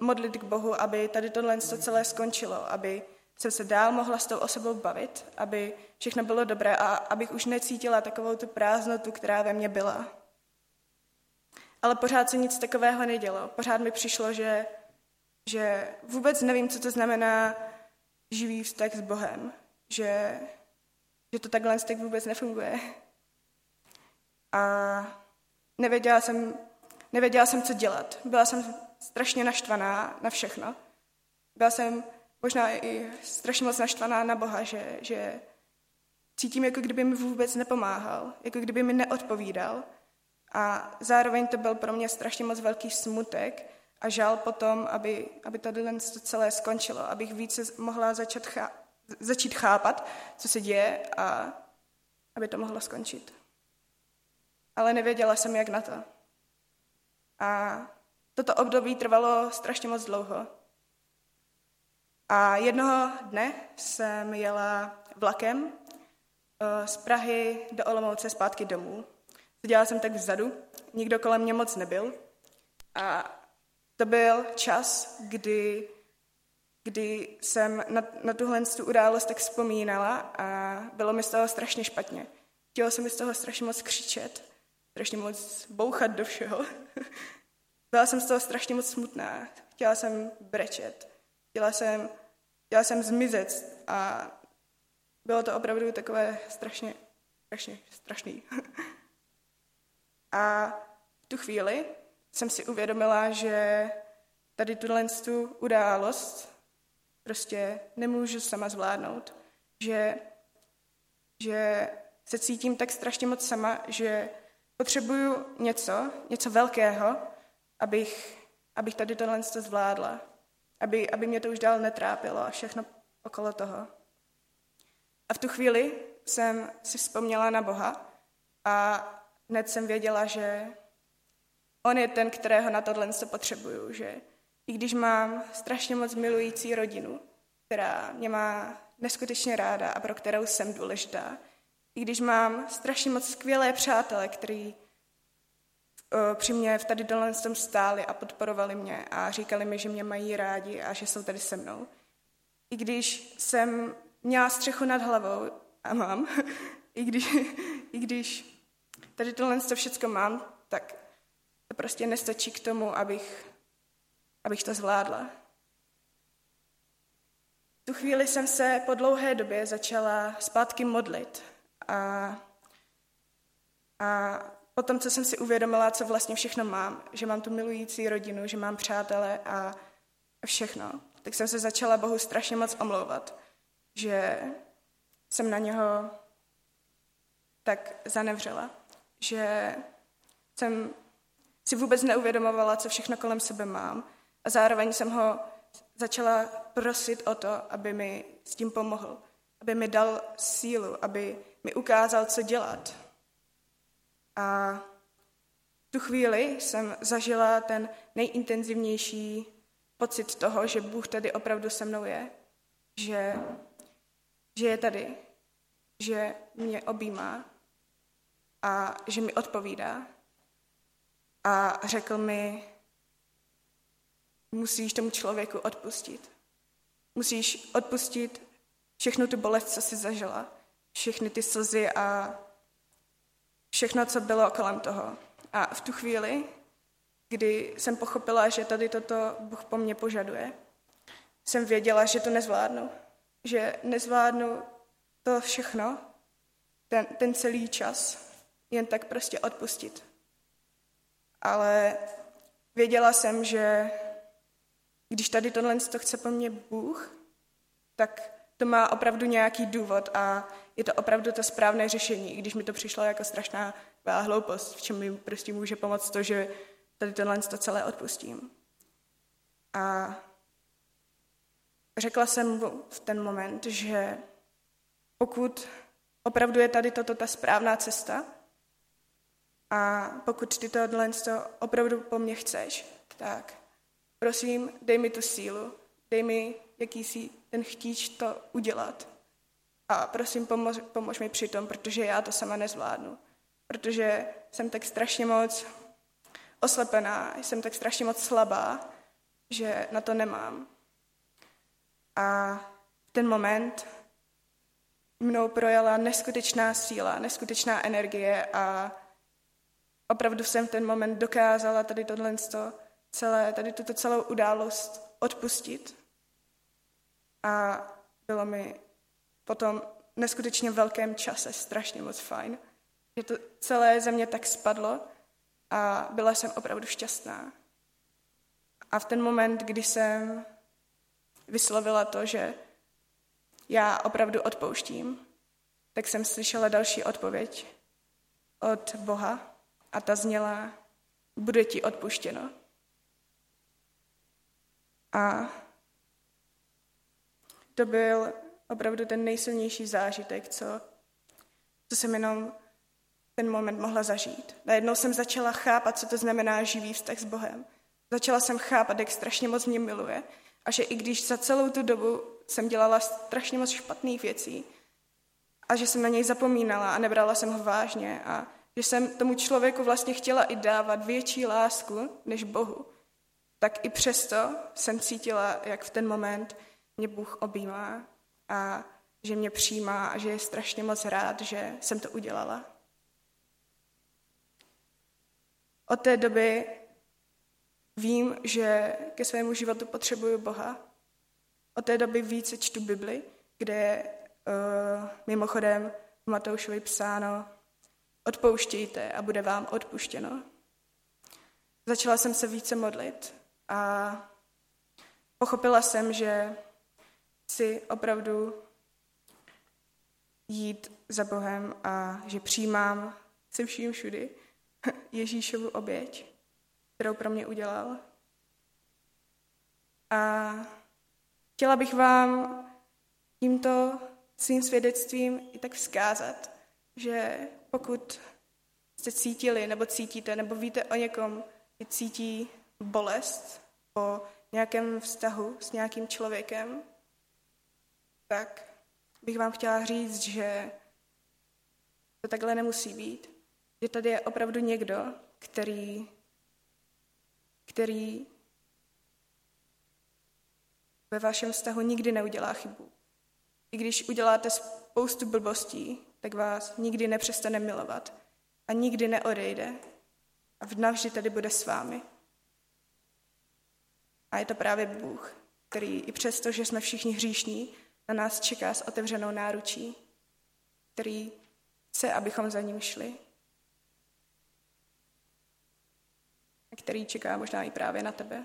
modlit k Bohu, aby tady tohle celé skončilo, aby jsem se dál mohla s tou osobou bavit, aby všechno bylo dobré a abych už necítila takovou tu prázdnotu, která ve mně byla. Ale pořád se nic takového nedělo. Pořád mi přišlo, že vůbec nevím, co to znamená živý vztah s Bohem, že to takhle tak vůbec nefunguje. A nevěděla jsem, co dělat. Byla jsem strašně naštvaná na všechno. Byla jsem možná i strašně moc naštvaná na Boha, že cítím, jako kdyby mi vůbec nepomáhal, jako kdyby mi neodpovídal. A zároveň to byl pro mě strašně moc velký smutek a žal potom, aby tohle celé skončilo, abych více mohla začít chápat, co se děje a aby to mohlo skončit. Ale nevěděla jsem, jak na to. A toto období trvalo strašně moc dlouho. A jednoho dne jsem jela vlakem z Prahy do Olomouce zpátky domů. Seděla jsem tak vzadu, nikdo kolem mě moc nebyl. A to byl čas, kdy jsem na tuhle událost tak vzpomínala a bylo mi z toho strašně špatně. Chtělo se mi z toho strašně moc křičet, strašně moc bouchat do všeho. Byla jsem z toho strašně moc smutná. Chtěla jsem brečet. Chtěla jsem zmizet a bylo to opravdu takové strašný. A v tu chvíli jsem si uvědomila, že tady tuhle událost prostě nemůžu sama zvládnout, že se cítím tak strašně moc sama, že potřebuju něco velkého, abych tady tohle zvládla, aby mě to už dál netrápilo a všechno okolo toho. A v tu chvíli jsem si vzpomněla na Boha a hned jsem věděla, že on je ten, kterého na tohle potřebuju, že i když mám strašně moc milující rodinu, která mě má neskutečně ráda a pro kterou jsem důležitá, i když mám strašně moc skvělé přátele, který při mě v tady dole stáli a podporovali mě a říkali mi, že mě mají rádi a že jsou tady se mnou. I když jsem měla střechu nad hlavou a mám, i když tady tohle všechno mám, tak to prostě nestačí k tomu, abych to zvládla. V tu chvíli jsem se po dlouhé době začala zpátky modlit a potom, co jsem si uvědomila, co vlastně všechno mám, že mám tu milující rodinu, že mám přátele a všechno, tak jsem se začala Bohu strašně moc omlouvat, že jsem na něho tak zanevřela, že jsem si vůbec neuvědomovala, co všechno kolem sebe mám a zároveň jsem ho začala prosit o to, aby mi s tím pomohl, aby mi dal sílu, aby mi ukázal, co dělat. A v tu chvíli jsem zažila ten nejintenzivnější pocit toho, že Bůh tady opravdu se mnou je, že je tady, že mě objímá a že mi odpovídá. A řekl mi, musíš tomu člověku odpustit. Musíš odpustit všechnu tu bolest, co jsi zažila, všechny ty slzy a všechno, co bylo kolem toho. A v tu chvíli, kdy jsem pochopila, že tady toto Bůh po mně požaduje, jsem věděla, že to nezvládnu. Že nezvládnu to všechno, ten celý čas, jen tak prostě odpustit. Ale věděla jsem, že když tady tohle chce po mně Bůh, tak to má opravdu nějaký důvod a je to opravdu to správné řešení, i když mi to přišlo jako strašná hloupost, v čem mi prostě může pomoct to, že tady tohle celé odpustím. A řekla jsem v ten moment, že pokud opravdu je tady toto ta správná cesta a pokud ty tohle opravdu po mně chceš, tak prosím, dej mi tu sílu, dej mi jakýsi ten chtíč to udělat a prosím, pomož mi při tom, protože já to sama nezvládnu, protože jsem tak strašně moc oslepená, jsem tak strašně moc slabá, že na to nemám. A v ten moment mnou projela neskutečná síla, neskutečná energie a opravdu jsem v ten moment dokázala tady tuto celou událost odpustit. A bylo mi potom neskutečně velkém čase strašně moc fajn, že to celé ze mě tak spadlo a byla jsem opravdu šťastná. A v ten moment, kdy jsem vyslovila to, že já opravdu odpouštím, tak jsem slyšela další odpověď od Boha a ta zněla, bude ti odpuštěno. A to byl opravdu ten nejsilnější zážitek, co jsem jenom ten moment mohla zažít. Najednou jsem začala chápat, co to znamená živý vztah s Bohem. Začala jsem chápat, jak strašně moc mě miluje a že i když za celou tu dobu jsem dělala strašně moc špatných věcí a že jsem na něj zapomínala a nebrala jsem ho vážně a že jsem tomu člověku vlastně chtěla i dávat větší lásku než Bohu, tak i přesto jsem cítila, jak v ten moment mě Bůh objímá a že mě přijímá a že je strašně moc rád, že jsem to udělala. Od té doby vím, že ke svému životu potřebuju Boha. Od té doby více čtu Bibli, kde je mimochodem v Matoušovi psáno odpouštějte a bude vám odpuštěno. Začala jsem se více modlit a pochopila jsem, že si opravdu jít za Bohem a že přijímám se vším všudy Ježíšovu oběť, kterou pro mě udělal. A chtěla bych vám tímto svým svědectvím i tak vzkázat, že pokud jste cítili nebo cítíte, nebo víte o někom, kdo cítí bolest po nějakém vztahu s nějakým člověkem, tak bych vám chtěla říct, že to takhle nemusí být. Že tady je opravdu někdo, který ve vašem vztahu nikdy neudělá chybu. I když uděláte spoustu blbostí, tak vás nikdy nepřestane milovat a nikdy neodejde a navždy tady bude s vámi. A je to právě Bůh, který i přesto, že jsme všichni hříšní, na nás čeká s otevřenou náručí, který chce, abychom za ním šli. A který čeká možná i právě na tebe.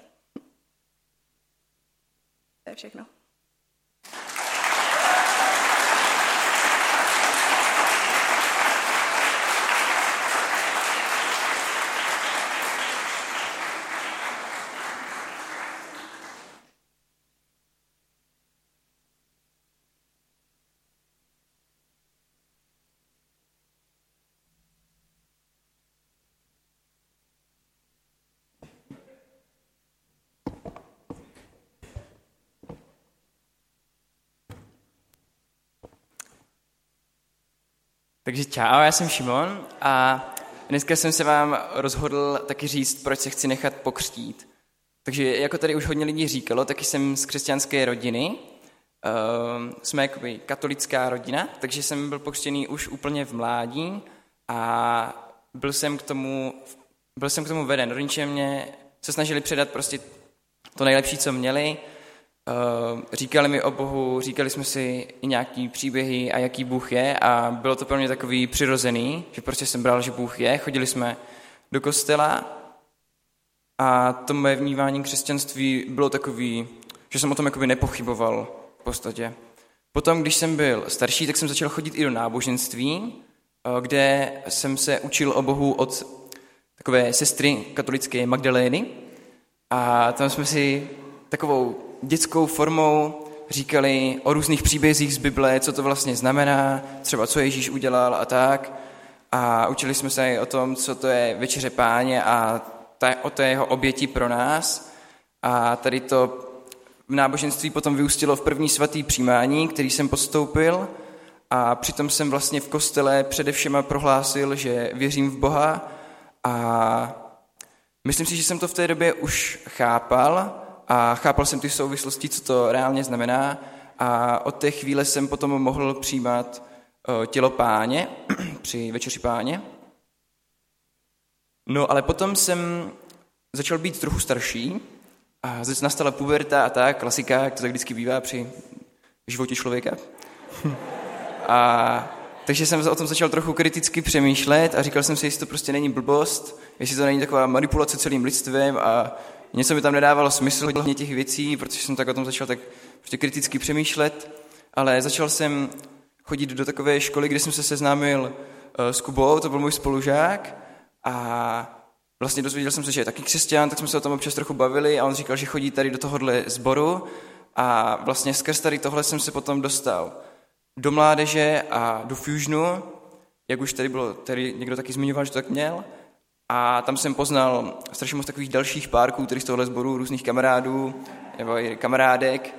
To je všechno. Takže čau, já jsem Šimon a dneska jsem se vám rozhodl taky říct, proč se chci nechat pokřtít. Takže jako tady už hodně lidí říkalo, taky jsem z křesťanské rodiny, jsme jakoby katolická rodina, takže jsem byl pokřtěný už úplně v mládí a byl jsem k tomu veden. Rodiče mě se snažili předat prostě to nejlepší, co měli, říkali mi o Bohu, říkali jsme si i nějaký příběhy a jaký Bůh je a bylo to pro mě takový přirozený, že prostě jsem bral, že Bůh je, chodili jsme do kostela a to moje vnímání křesťanství bylo takový, že jsem o tom jakoby nepochyboval, v podstatě. Potom, když jsem byl starší, tak jsem začal chodit i do náboženství, kde jsem se učil o Bohu od takové sestry katolické Magdalény. A tam jsme si takovou dětskou formou říkali o různých příbězích z Bible, co to vlastně znamená, třeba co Ježíš udělal a tak. A učili jsme se i o tom, co to je večeře Páně a o té jeho oběti pro nás. A tady to náboženství potom vyústilo v první svatý přijímání, který jsem podstoupil. A přitom jsem vlastně v kostele především prohlásil, že věřím v Boha. A myslím si, že jsem to v té době už chápal a chápal jsem ty souvislosti, co to reálně znamená. A od té chvíle jsem potom mohl přijímat tělo Páně při večeři Páně. No ale potom jsem začal být trochu starší a zase nastala puberta a tak, klasika, jak to tak vždycky bývá při životě člověka. A takže jsem o tom začal trochu kriticky přemýšlet a říkal jsem si, jestli to prostě není blbost, jestli to není taková manipulace celým lidstvem a něco mi tam nedávalo smysl hodně těch věcí, protože jsem tak o tom začal tak prostě kriticky přemýšlet, ale začal jsem chodit do takové školy, kde jsem se seznámil s Kubou, to byl můj spolužák a vlastně dozvěděl jsem se, že je taky křesťan, tak jsme se o tom občas trochu bavili a on říkal, že chodí tady do tohohle sboru a vlastně skrz tady tohle jsem se potom dostal do mládeže a do fusionu, jak už tady bylo, tady někdo taky zmiňoval, že to tak měl. A tam jsem poznal strašně moc takových dalších párků, tedy z tohohle sboru, různých kamarádů nebo i kamarádek.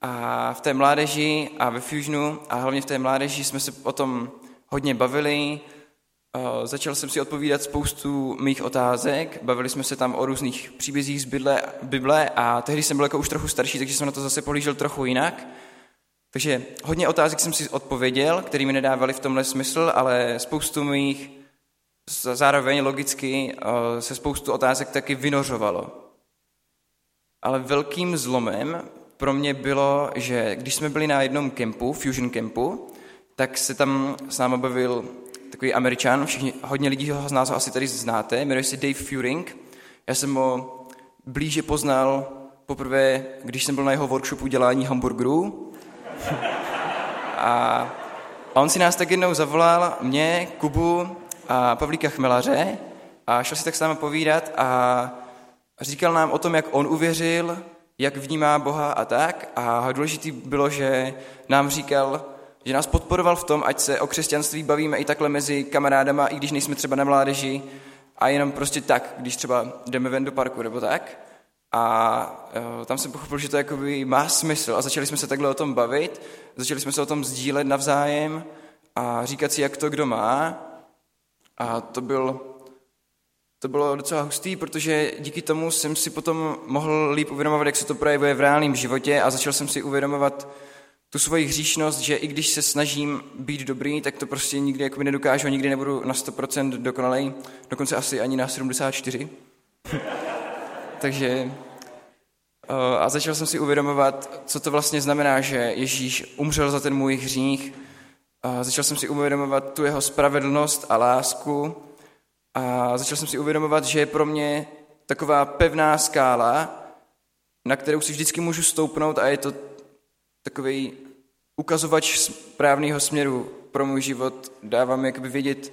A v té mládeži a ve fusionu a hlavně v té mládeži jsme se o tom hodně bavili. Začal jsem si odpovídat spoustu mých otázek, bavili jsme se tam o různých příbězích z Bible a tehdy jsem byl jako už trochu starší, takže jsem na to zase pohlížel trochu jinak. Takže hodně otázek jsem si odpověděl, které mi nedávaly v tomhle smysl, ale spoustu mých zároveň logicky se spoustu otázek taky vynořovalo. Ale velkým zlomem pro mě bylo, že když jsme byli na jednom kempu, fusion kempu, tak se tam s náma bavil takový Američan, hodně lidí z nás ho asi tady znáte, jmenuje se Dave Furing. Já jsem ho blíže poznal poprvé, když jsem byl na jeho workshopu dělání hamburgerů. A on si nás tak jednou zavolal, mě, Kubu a Pavlíka Chmelaře a šel si tak s námi povídat a říkal nám o tom, jak on uvěřil, jak vnímá Boha a tak a důležitý bylo, že nám říkal, že nás podporoval v tom, ať se o křesťanství bavíme i takhle mezi kamarádama, i když nejsme třeba na mládeži a jenom prostě tak, když třeba jdeme ven do parku nebo tak. A tam jsem pochopil, že to jakoby má smysl a začali jsme se takhle o tom bavit, začali jsme se o tom sdílet navzájem a říkat si, jak to kdo má. A to bylo docela hustý, protože díky tomu jsem si potom mohl líp uvědomovat, jak se to projevuje v reálném životě a začal jsem si uvědomovat tu svoji hříšnost, že i když se snažím být dobrý, tak to prostě nikdy jakoby nedokážu, nikdy nebudu na 100% dokonalej, dokonce asi ani na 74%. Takže a začal jsem si uvědomovat, co to vlastně znamená, že Ježíš umřel za ten můj hřích. Začal jsem si uvědomovat tu jeho spravedlnost a lásku. A začal jsem si uvědomovat, že je pro mě taková pevná skála, na kterou si vždycky můžu stoupnout a je to takový ukazovač správného směru pro můj život. Dává mi jakoby vědět,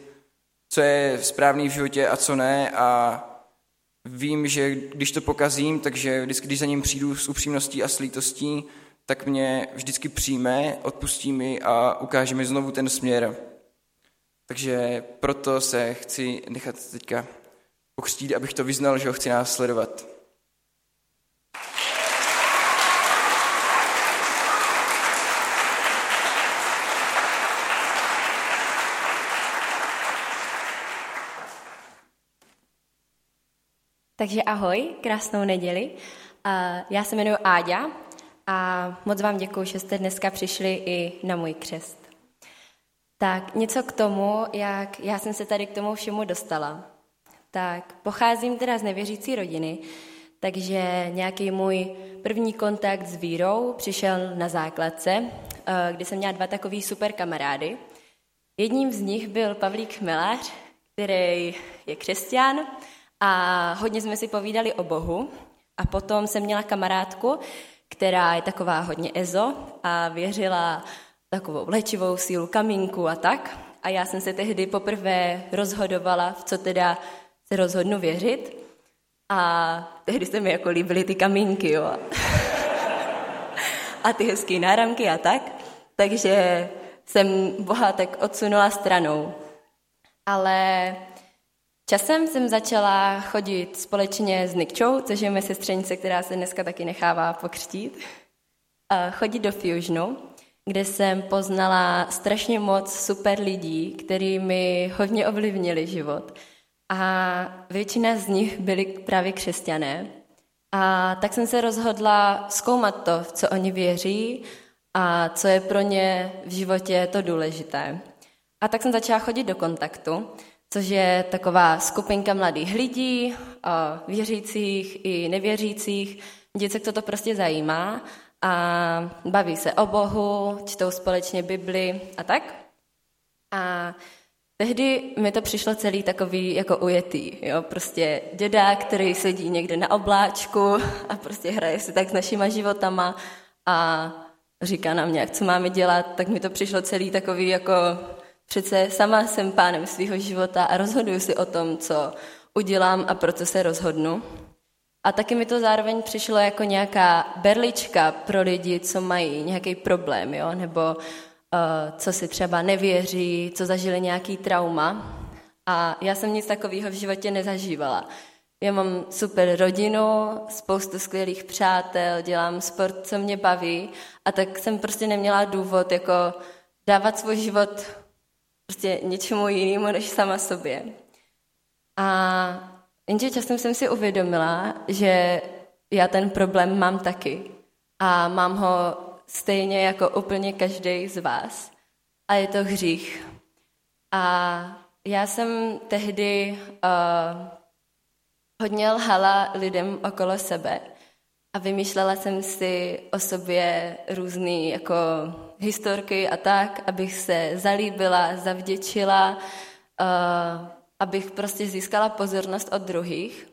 co je správný v životě a co ne a vím, že když to pokazím, takže vždycky, když za ním přijdu s upřímností a s lítostí, tak mě vždycky přijme, odpustí mi a ukáže mi znovu ten směr. Takže proto se chci nechat teďka pokřtít, abych to vyznal, že ho chci následovat. Takže ahoj, krásnou neděli. Já se jmenuji Áďa a moc vám děkuju, že jste dneska přišli i na můj křest. Tak něco k tomu, jak já jsem se tady k tomu všemu dostala. Tak pocházím teda z nevěřící rodiny, takže nějaký můj první kontakt s vírou přišel na základce, kdy jsem měla dva takový super kamarády. Jedním z nich byl Pavlík Chmelař, který je křesťan, a hodně jsme si povídali o Bohu a potom jsem měla kamarádku, která je taková hodně ezo a věřila takovou léčivou sílu kamínku a tak. A já jsem se tehdy poprvé rozhodovala, v co teda se rozhodnu věřit. A tehdy se mi jako líbily ty kamínky, jo. A ty hezký náramky a tak. Takže jsem Boha tak odsunula stranou. Ale časem jsem začala chodit společně s Nikčou, což je moje sestřenice, která se dneska taky nechává pokřtít, chodit do Fusionu, kde jsem poznala strašně moc super lidí, kteří mi hodně ovlivnili život. A většina z nich byli právě křesťané. A tak jsem se rozhodla zkoumat to, v co oni věří a co je pro ně v životě to důležité. A tak jsem začala chodit do Kontaktu, což je taková skupinka mladých lidí, věřících i nevěřících, děcek to prostě zajímá a baví se o Bohu, čtou společně Bibli a tak. A tehdy mi to přišlo celý takový jako ujetý, jo? Prostě děda, který sedí někde na obláčku a prostě hraje si tak s našima životama a říká nám nějak, co máme dělat, tak mi to přišlo celý takový jako... Přece sama jsem pánem svého života a rozhoduju si o tom, co udělám a pro co se rozhodnu. A taky mi to zároveň přišlo jako nějaká berlička pro lidi, co mají nějaký problém, jo? Nebo co si třeba nevěří, co zažili nějaký trauma. A já jsem nic takového v životě nezažívala. Já mám super rodinu, spoustu skvělých přátel, dělám sport, co mě baví a tak jsem prostě neměla důvod jako dávat svůj život prostě něčemu jinému než sama sobě. A jenže časem jsem si uvědomila, že já ten problém mám taky. A mám ho stejně jako úplně každý z vás. A je to hřích. A já jsem tehdy hodně lhala lidem okolo sebe. A vymýšlela jsem si o sobě různý jako historky a tak, abych se zalíbila, zavděčila, abych prostě získala pozornost od druhých.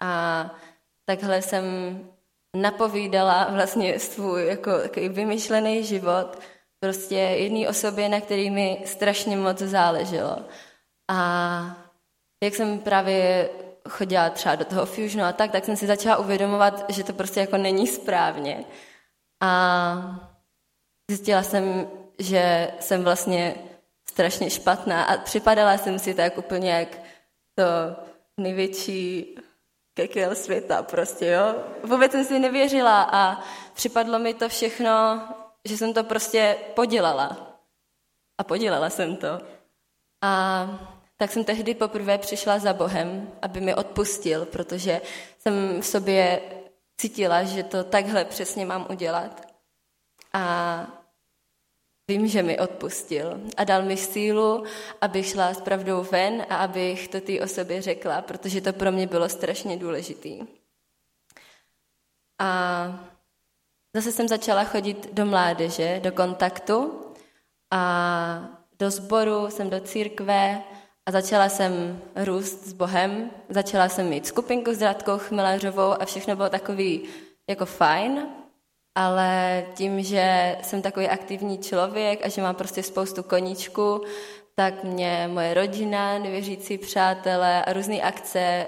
A takhle jsem napovídala vlastně svůj jako takový vymyšlený život prostě jedné osobě, na který mi strašně moc záleželo. A jak jsem právě chodila třeba do toho Fusionu a tak, tak jsem si začala uvědomovat, že to prostě jako není správně. A zjistila jsem, že jsem vlastně strašně špatná a připadala jsem si tak úplně jak to největší kekel světa prostě, jo. Vůbec jsem si nevěřila a připadlo mi to všechno, že jsem to prostě podělala. A podělala jsem to. A tak jsem tehdy poprvé přišla za Bohem, aby mi odpustil, protože jsem v sobě cítila, že to takhle přesně mám udělat. A vím, že mi odpustil a dal mi sílu, abych šla s pravdou ven a abych to té osobě řekla, protože to pro mě bylo strašně důležitý. A zase jsem začala chodit do mládeže, do Kontaktu a do sboru, jsem do církve a začala jsem růst s Bohem, začala jsem mít skupinku s Radkou Chmelařovou a všechno bylo takový jako fajn. Ale tím, že jsem takový aktivní člověk a že mám prostě spoustu koníčků, tak mě moje rodina, nevěřící přátelé a různé akce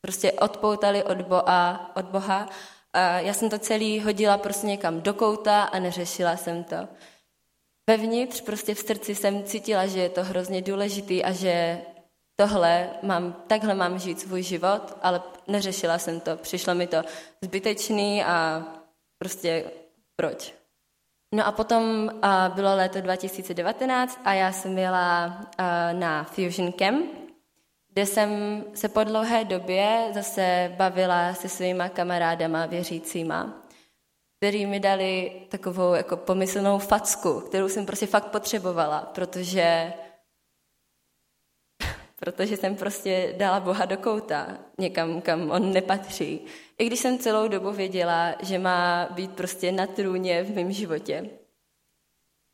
prostě odpoutaly od Boha. A já jsem to celý hodila prostě někam do kouta a neřešila jsem to. Vevnitř prostě v srdci jsem cítila, že je to hrozně důležitý a že takhle mám žít svůj život, ale neřešila jsem to. Přišlo mi to zbytečný a prostě proč? No a potom bylo léto 2019 a já jsem jela na Fusion Camp, kde jsem se po dlouhé době zase bavila se svýma kamarádama věřícíma, který mi dali takovou jako pomyslnou facku, kterou jsem prostě fakt potřebovala, protože jsem prostě dala Boha do kouta, někam, kam on nepatří. I když jsem celou dobu věděla, že má být prostě na trůně v mém životě.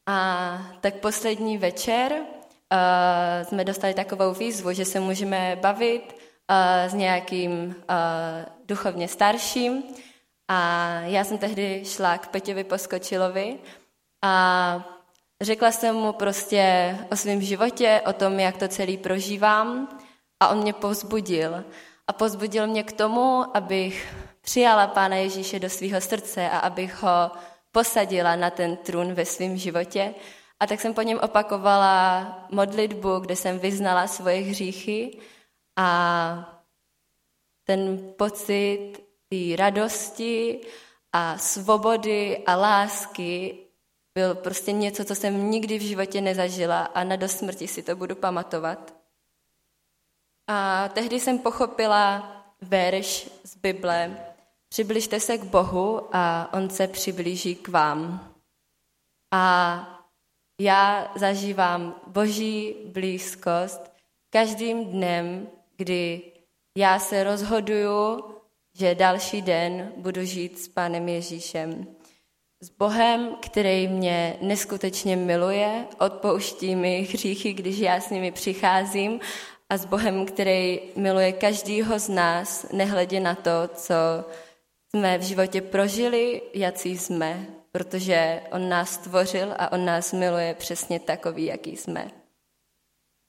A tak poslední večer jsme dostali takovou výzvu, že se můžeme bavit s nějakým duchovně starším A já jsem tehdy šla k Peťovi Poskočilovi a řekla jsem mu prostě o svém životě, o tom, jak to celý prožívám, a on mě povzbudil. A povzbudil mě k tomu, abych přijala Pána Ježíše do svého srdce a abych ho posadila na ten trůn ve svém životě. A tak jsem po něm opakovala modlitbu, kde jsem vyznala svoje hříchy, a ten pocit té radosti a svobody a lásky byl prostě něco, co jsem nikdy v životě nezažila a na dosmrti si to budu pamatovat. A tehdy jsem pochopila verš z Bible: přibližte se k Bohu a on se přiblíží k vám. A já zažívám Boží blízkost každým dnem, kdy já se rozhoduju, že další den budu žít s Pánem Ježíšem. S Bohem, který mě neskutečně miluje, odpouští mi hříchy, když já s nimi přicházím, a s Bohem, který miluje každýho z nás, nehledě na to, co jsme v životě prožili, jací jsme, protože on nás stvořil a on nás miluje přesně takový, jaký jsme.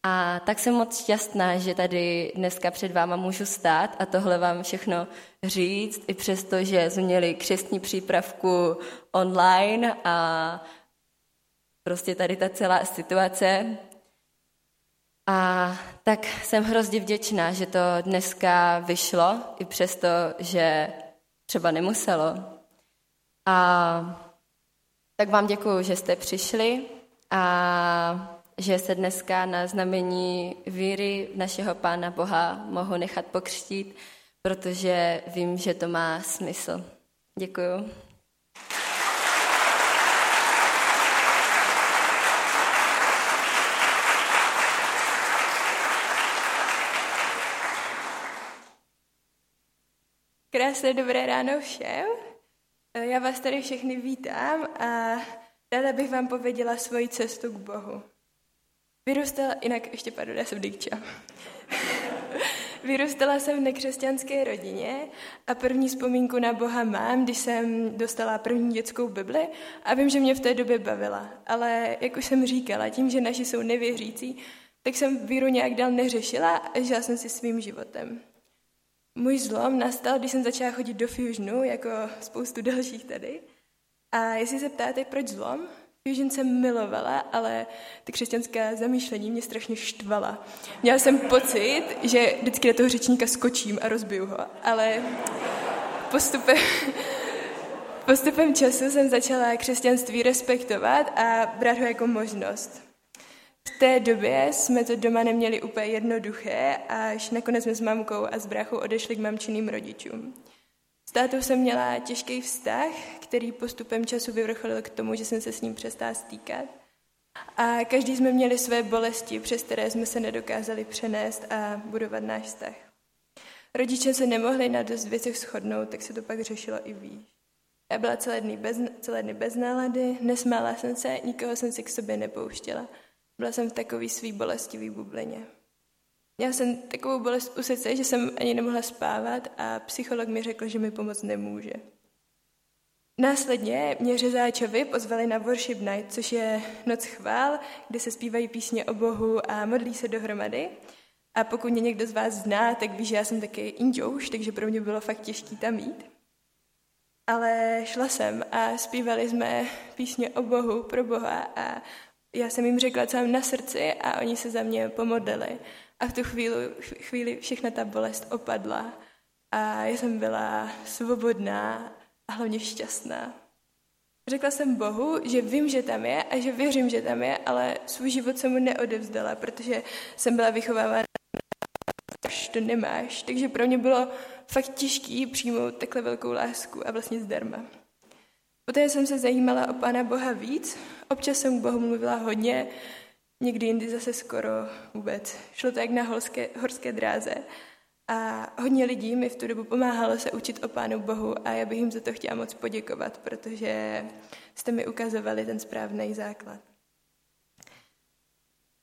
A tak jsem moc šťastná, že tady dneska před váma můžu stát a tohle vám všechno říct, i přesto, že jsme měli křestní přípravku online a prostě tady ta celá situace. A tak jsem hrozně vděčná, že to dneska vyšlo, i přesto, že třeba nemuselo. A tak vám děkuju, že jste přišli a že se dneska na znamení víry našeho Pána Boha mohu nechat pokřtít, protože vím, že to má smysl. Děkuju. Krásné dobré ráno všem. Já vás tady všechny vítám a ráda bych vám pověděla svoji cestu k Bohu. Vyrůstala jsem v nekřesťanské rodině a první vzpomínku na Boha mám, když jsem dostala první dětskou Bibli, a vím, že mě v té době bavila. Ale jak už jsem říkala, tím, že naši jsou nevěřící, tak jsem víru nějak dál neřešila a žila jsem si svým životem. Můj zlom nastal, když jsem začala chodit do Fusionu, jako spoustu dalších tady. A jestli se ptáte, proč zlom? Fusion jsem milovala, ale ty křesťanská zamýšlení mě strašně štvala. Měla jsem pocit, že vždycky do toho řečníka skočím a rozbiju ho, ale postupem času jsem začala křesťanství respektovat a brát ho jako možnost. V té době jsme to doma neměli úplně jednoduché, až nakonec jsme s mamkou a s bráchou odešli k mamčiným rodičům. S tátou jsem měla těžký vztah, který postupem času vyvrcholil k tomu, že jsem se s ním přestala stýkat. A každý jsme měli své bolesti, přes které jsme se nedokázali přenést a budovat náš vztah. Rodiče se nemohli na dost věcech shodnout, tak se to pak řešilo i výš. Já byla celé dny bez nálady, nesmála jsem se, nikoho jsem si k sobě nepouštěla. Byla jsem v takový svý bolestivý bublině. Měla jsem takovou bolest u srdce, že jsem ani nemohla spávat a psycholog mi řekl, že mi pomoct nemůže. Následně mě řezáčovi pozvali na Worship Night, což je noc chvál, kde se zpívají písně o Bohu a modlí se dohromady. A pokud mě někdo z vás zná, tak ví, že já jsem taky injouš, takže pro mě bylo fakt těžké tam jít. Ale šla jsem a zpívali jsme písně o Bohu, pro Boha, a já jsem jim řekla, co mám na srdci, a oni se za mě pomodlili. A v tu chvíli všechna ta bolest opadla a já jsem byla svobodná a hlavně šťastná. Řekla jsem Bohu, že vím, že tam je a že věřím, že tam je, ale svůj život jsem mu neodevzdala, protože jsem byla vychovávána, až to nemáš. Takže pro mě bylo fakt těžké přijmout takhle velkou lásku a vlastně zdarma. Poté jsem se zajímala o Pána Boha víc, občas jsem k Bohu mluvila hodně, někdy jindy zase skoro vůbec. Šlo to jak na horské dráze a hodně lidí mi v tu dobu pomáhalo se učit o Pánu Bohu a já bych jim za to chtěla moc poděkovat, protože jste mi ukazovali ten správný základ.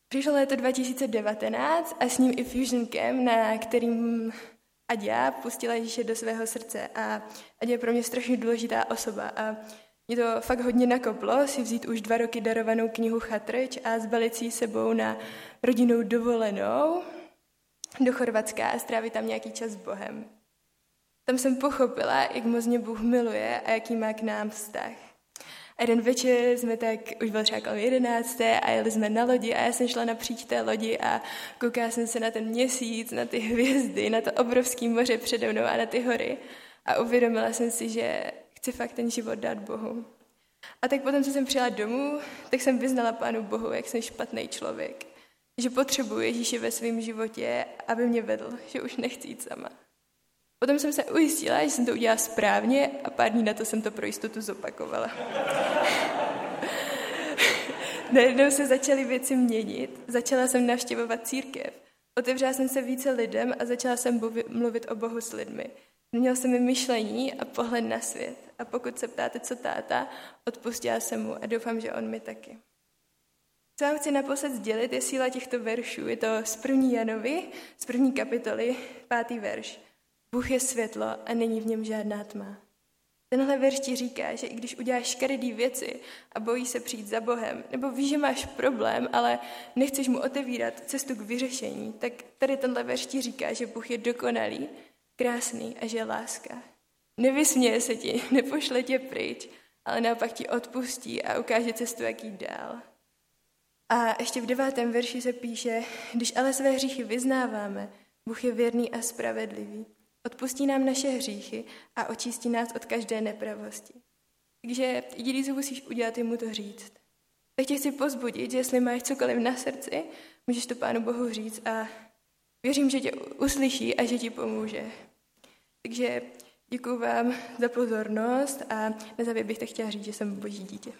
Přišlo léto 2019 a s ním i Fusion Camp, na kterým Aděla pustila Ježíše do svého srdce a Aděla je pro mě strašně důležitá osoba a mě to fakt hodně nakoplo si vzít už 2 roky darovanou knihu Chatrč a zbalit si ji sebou na rodinnou dovolenou do Chorvatska a strávit tam nějaký čas s Bohem. Tam jsem pochopila, jak moc mě Bůh miluje a jaký má k nám vztah. A jeden večer jsme tak, už byl třeba kolem 11. a jeli jsme na lodi a já jsem šla napříč té lodi a koukala jsem se na ten měsíc, na ty hvězdy, na to obrovské moře přede mnou a na ty hory a uvědomila jsem si, že chci fakt ten život dát Bohu. A tak potom, co jsem přijela domů, tak jsem vyznala Pánu Bohu, jak jsem špatný člověk. Že potřebuji Ježíše ve svém životě, aby mě vedl, že už nechci jít sama. Potom jsem se ujistila, že jsem to udělala správně a pár dní na to jsem to pro jistotu zopakovala. Najednou se začaly věci měnit, začala jsem navštěvovat církev. Otevřela jsem se více lidem a začala jsem mluvit o Bohu s lidmi. Změnila jsem mi myšlení a pohled na svět. A pokud se ptáte, co táta, odpustila jsem mu a doufám, že on mi taky. Co vám chci naposled sdělit, je síla těchto veršů. Je to z 1. Janovi, z 1. kapitoly, 5. verš. Bůh je světlo a není v něm žádná tma. Tenhle verš ti říká, že i když uděláš škaredý věci a bojíš se přijít za Bohem, nebo víš, že máš problém, ale nechceš mu otevírat cestu k vyřešení, tak tady tenhle verš ti říká, že Bůh je dokonalý, krásný a že je láska. Nevysměje se ti, nepošle tě pryč, ale naopak ti odpustí a ukáže cestu, jak jít dál. A ještě v 9. verši se píše, když ale své hříchy vyznáváme, Bůh je věrný a spravedlivý. Odpustí nám naše hříchy a očistí nás od každé nepravosti. Takže jediný, co musíš udělat, je mu to říct. Tak tě chci pozbudit, že jestli máš cokoliv na srdci, můžeš to Pánu Bohu říct a věřím, že tě uslyší a že ti pomůže. Takže děkuju vám za pozornost a na závěr bych tak chtěla říct, že jsem Boží dítě.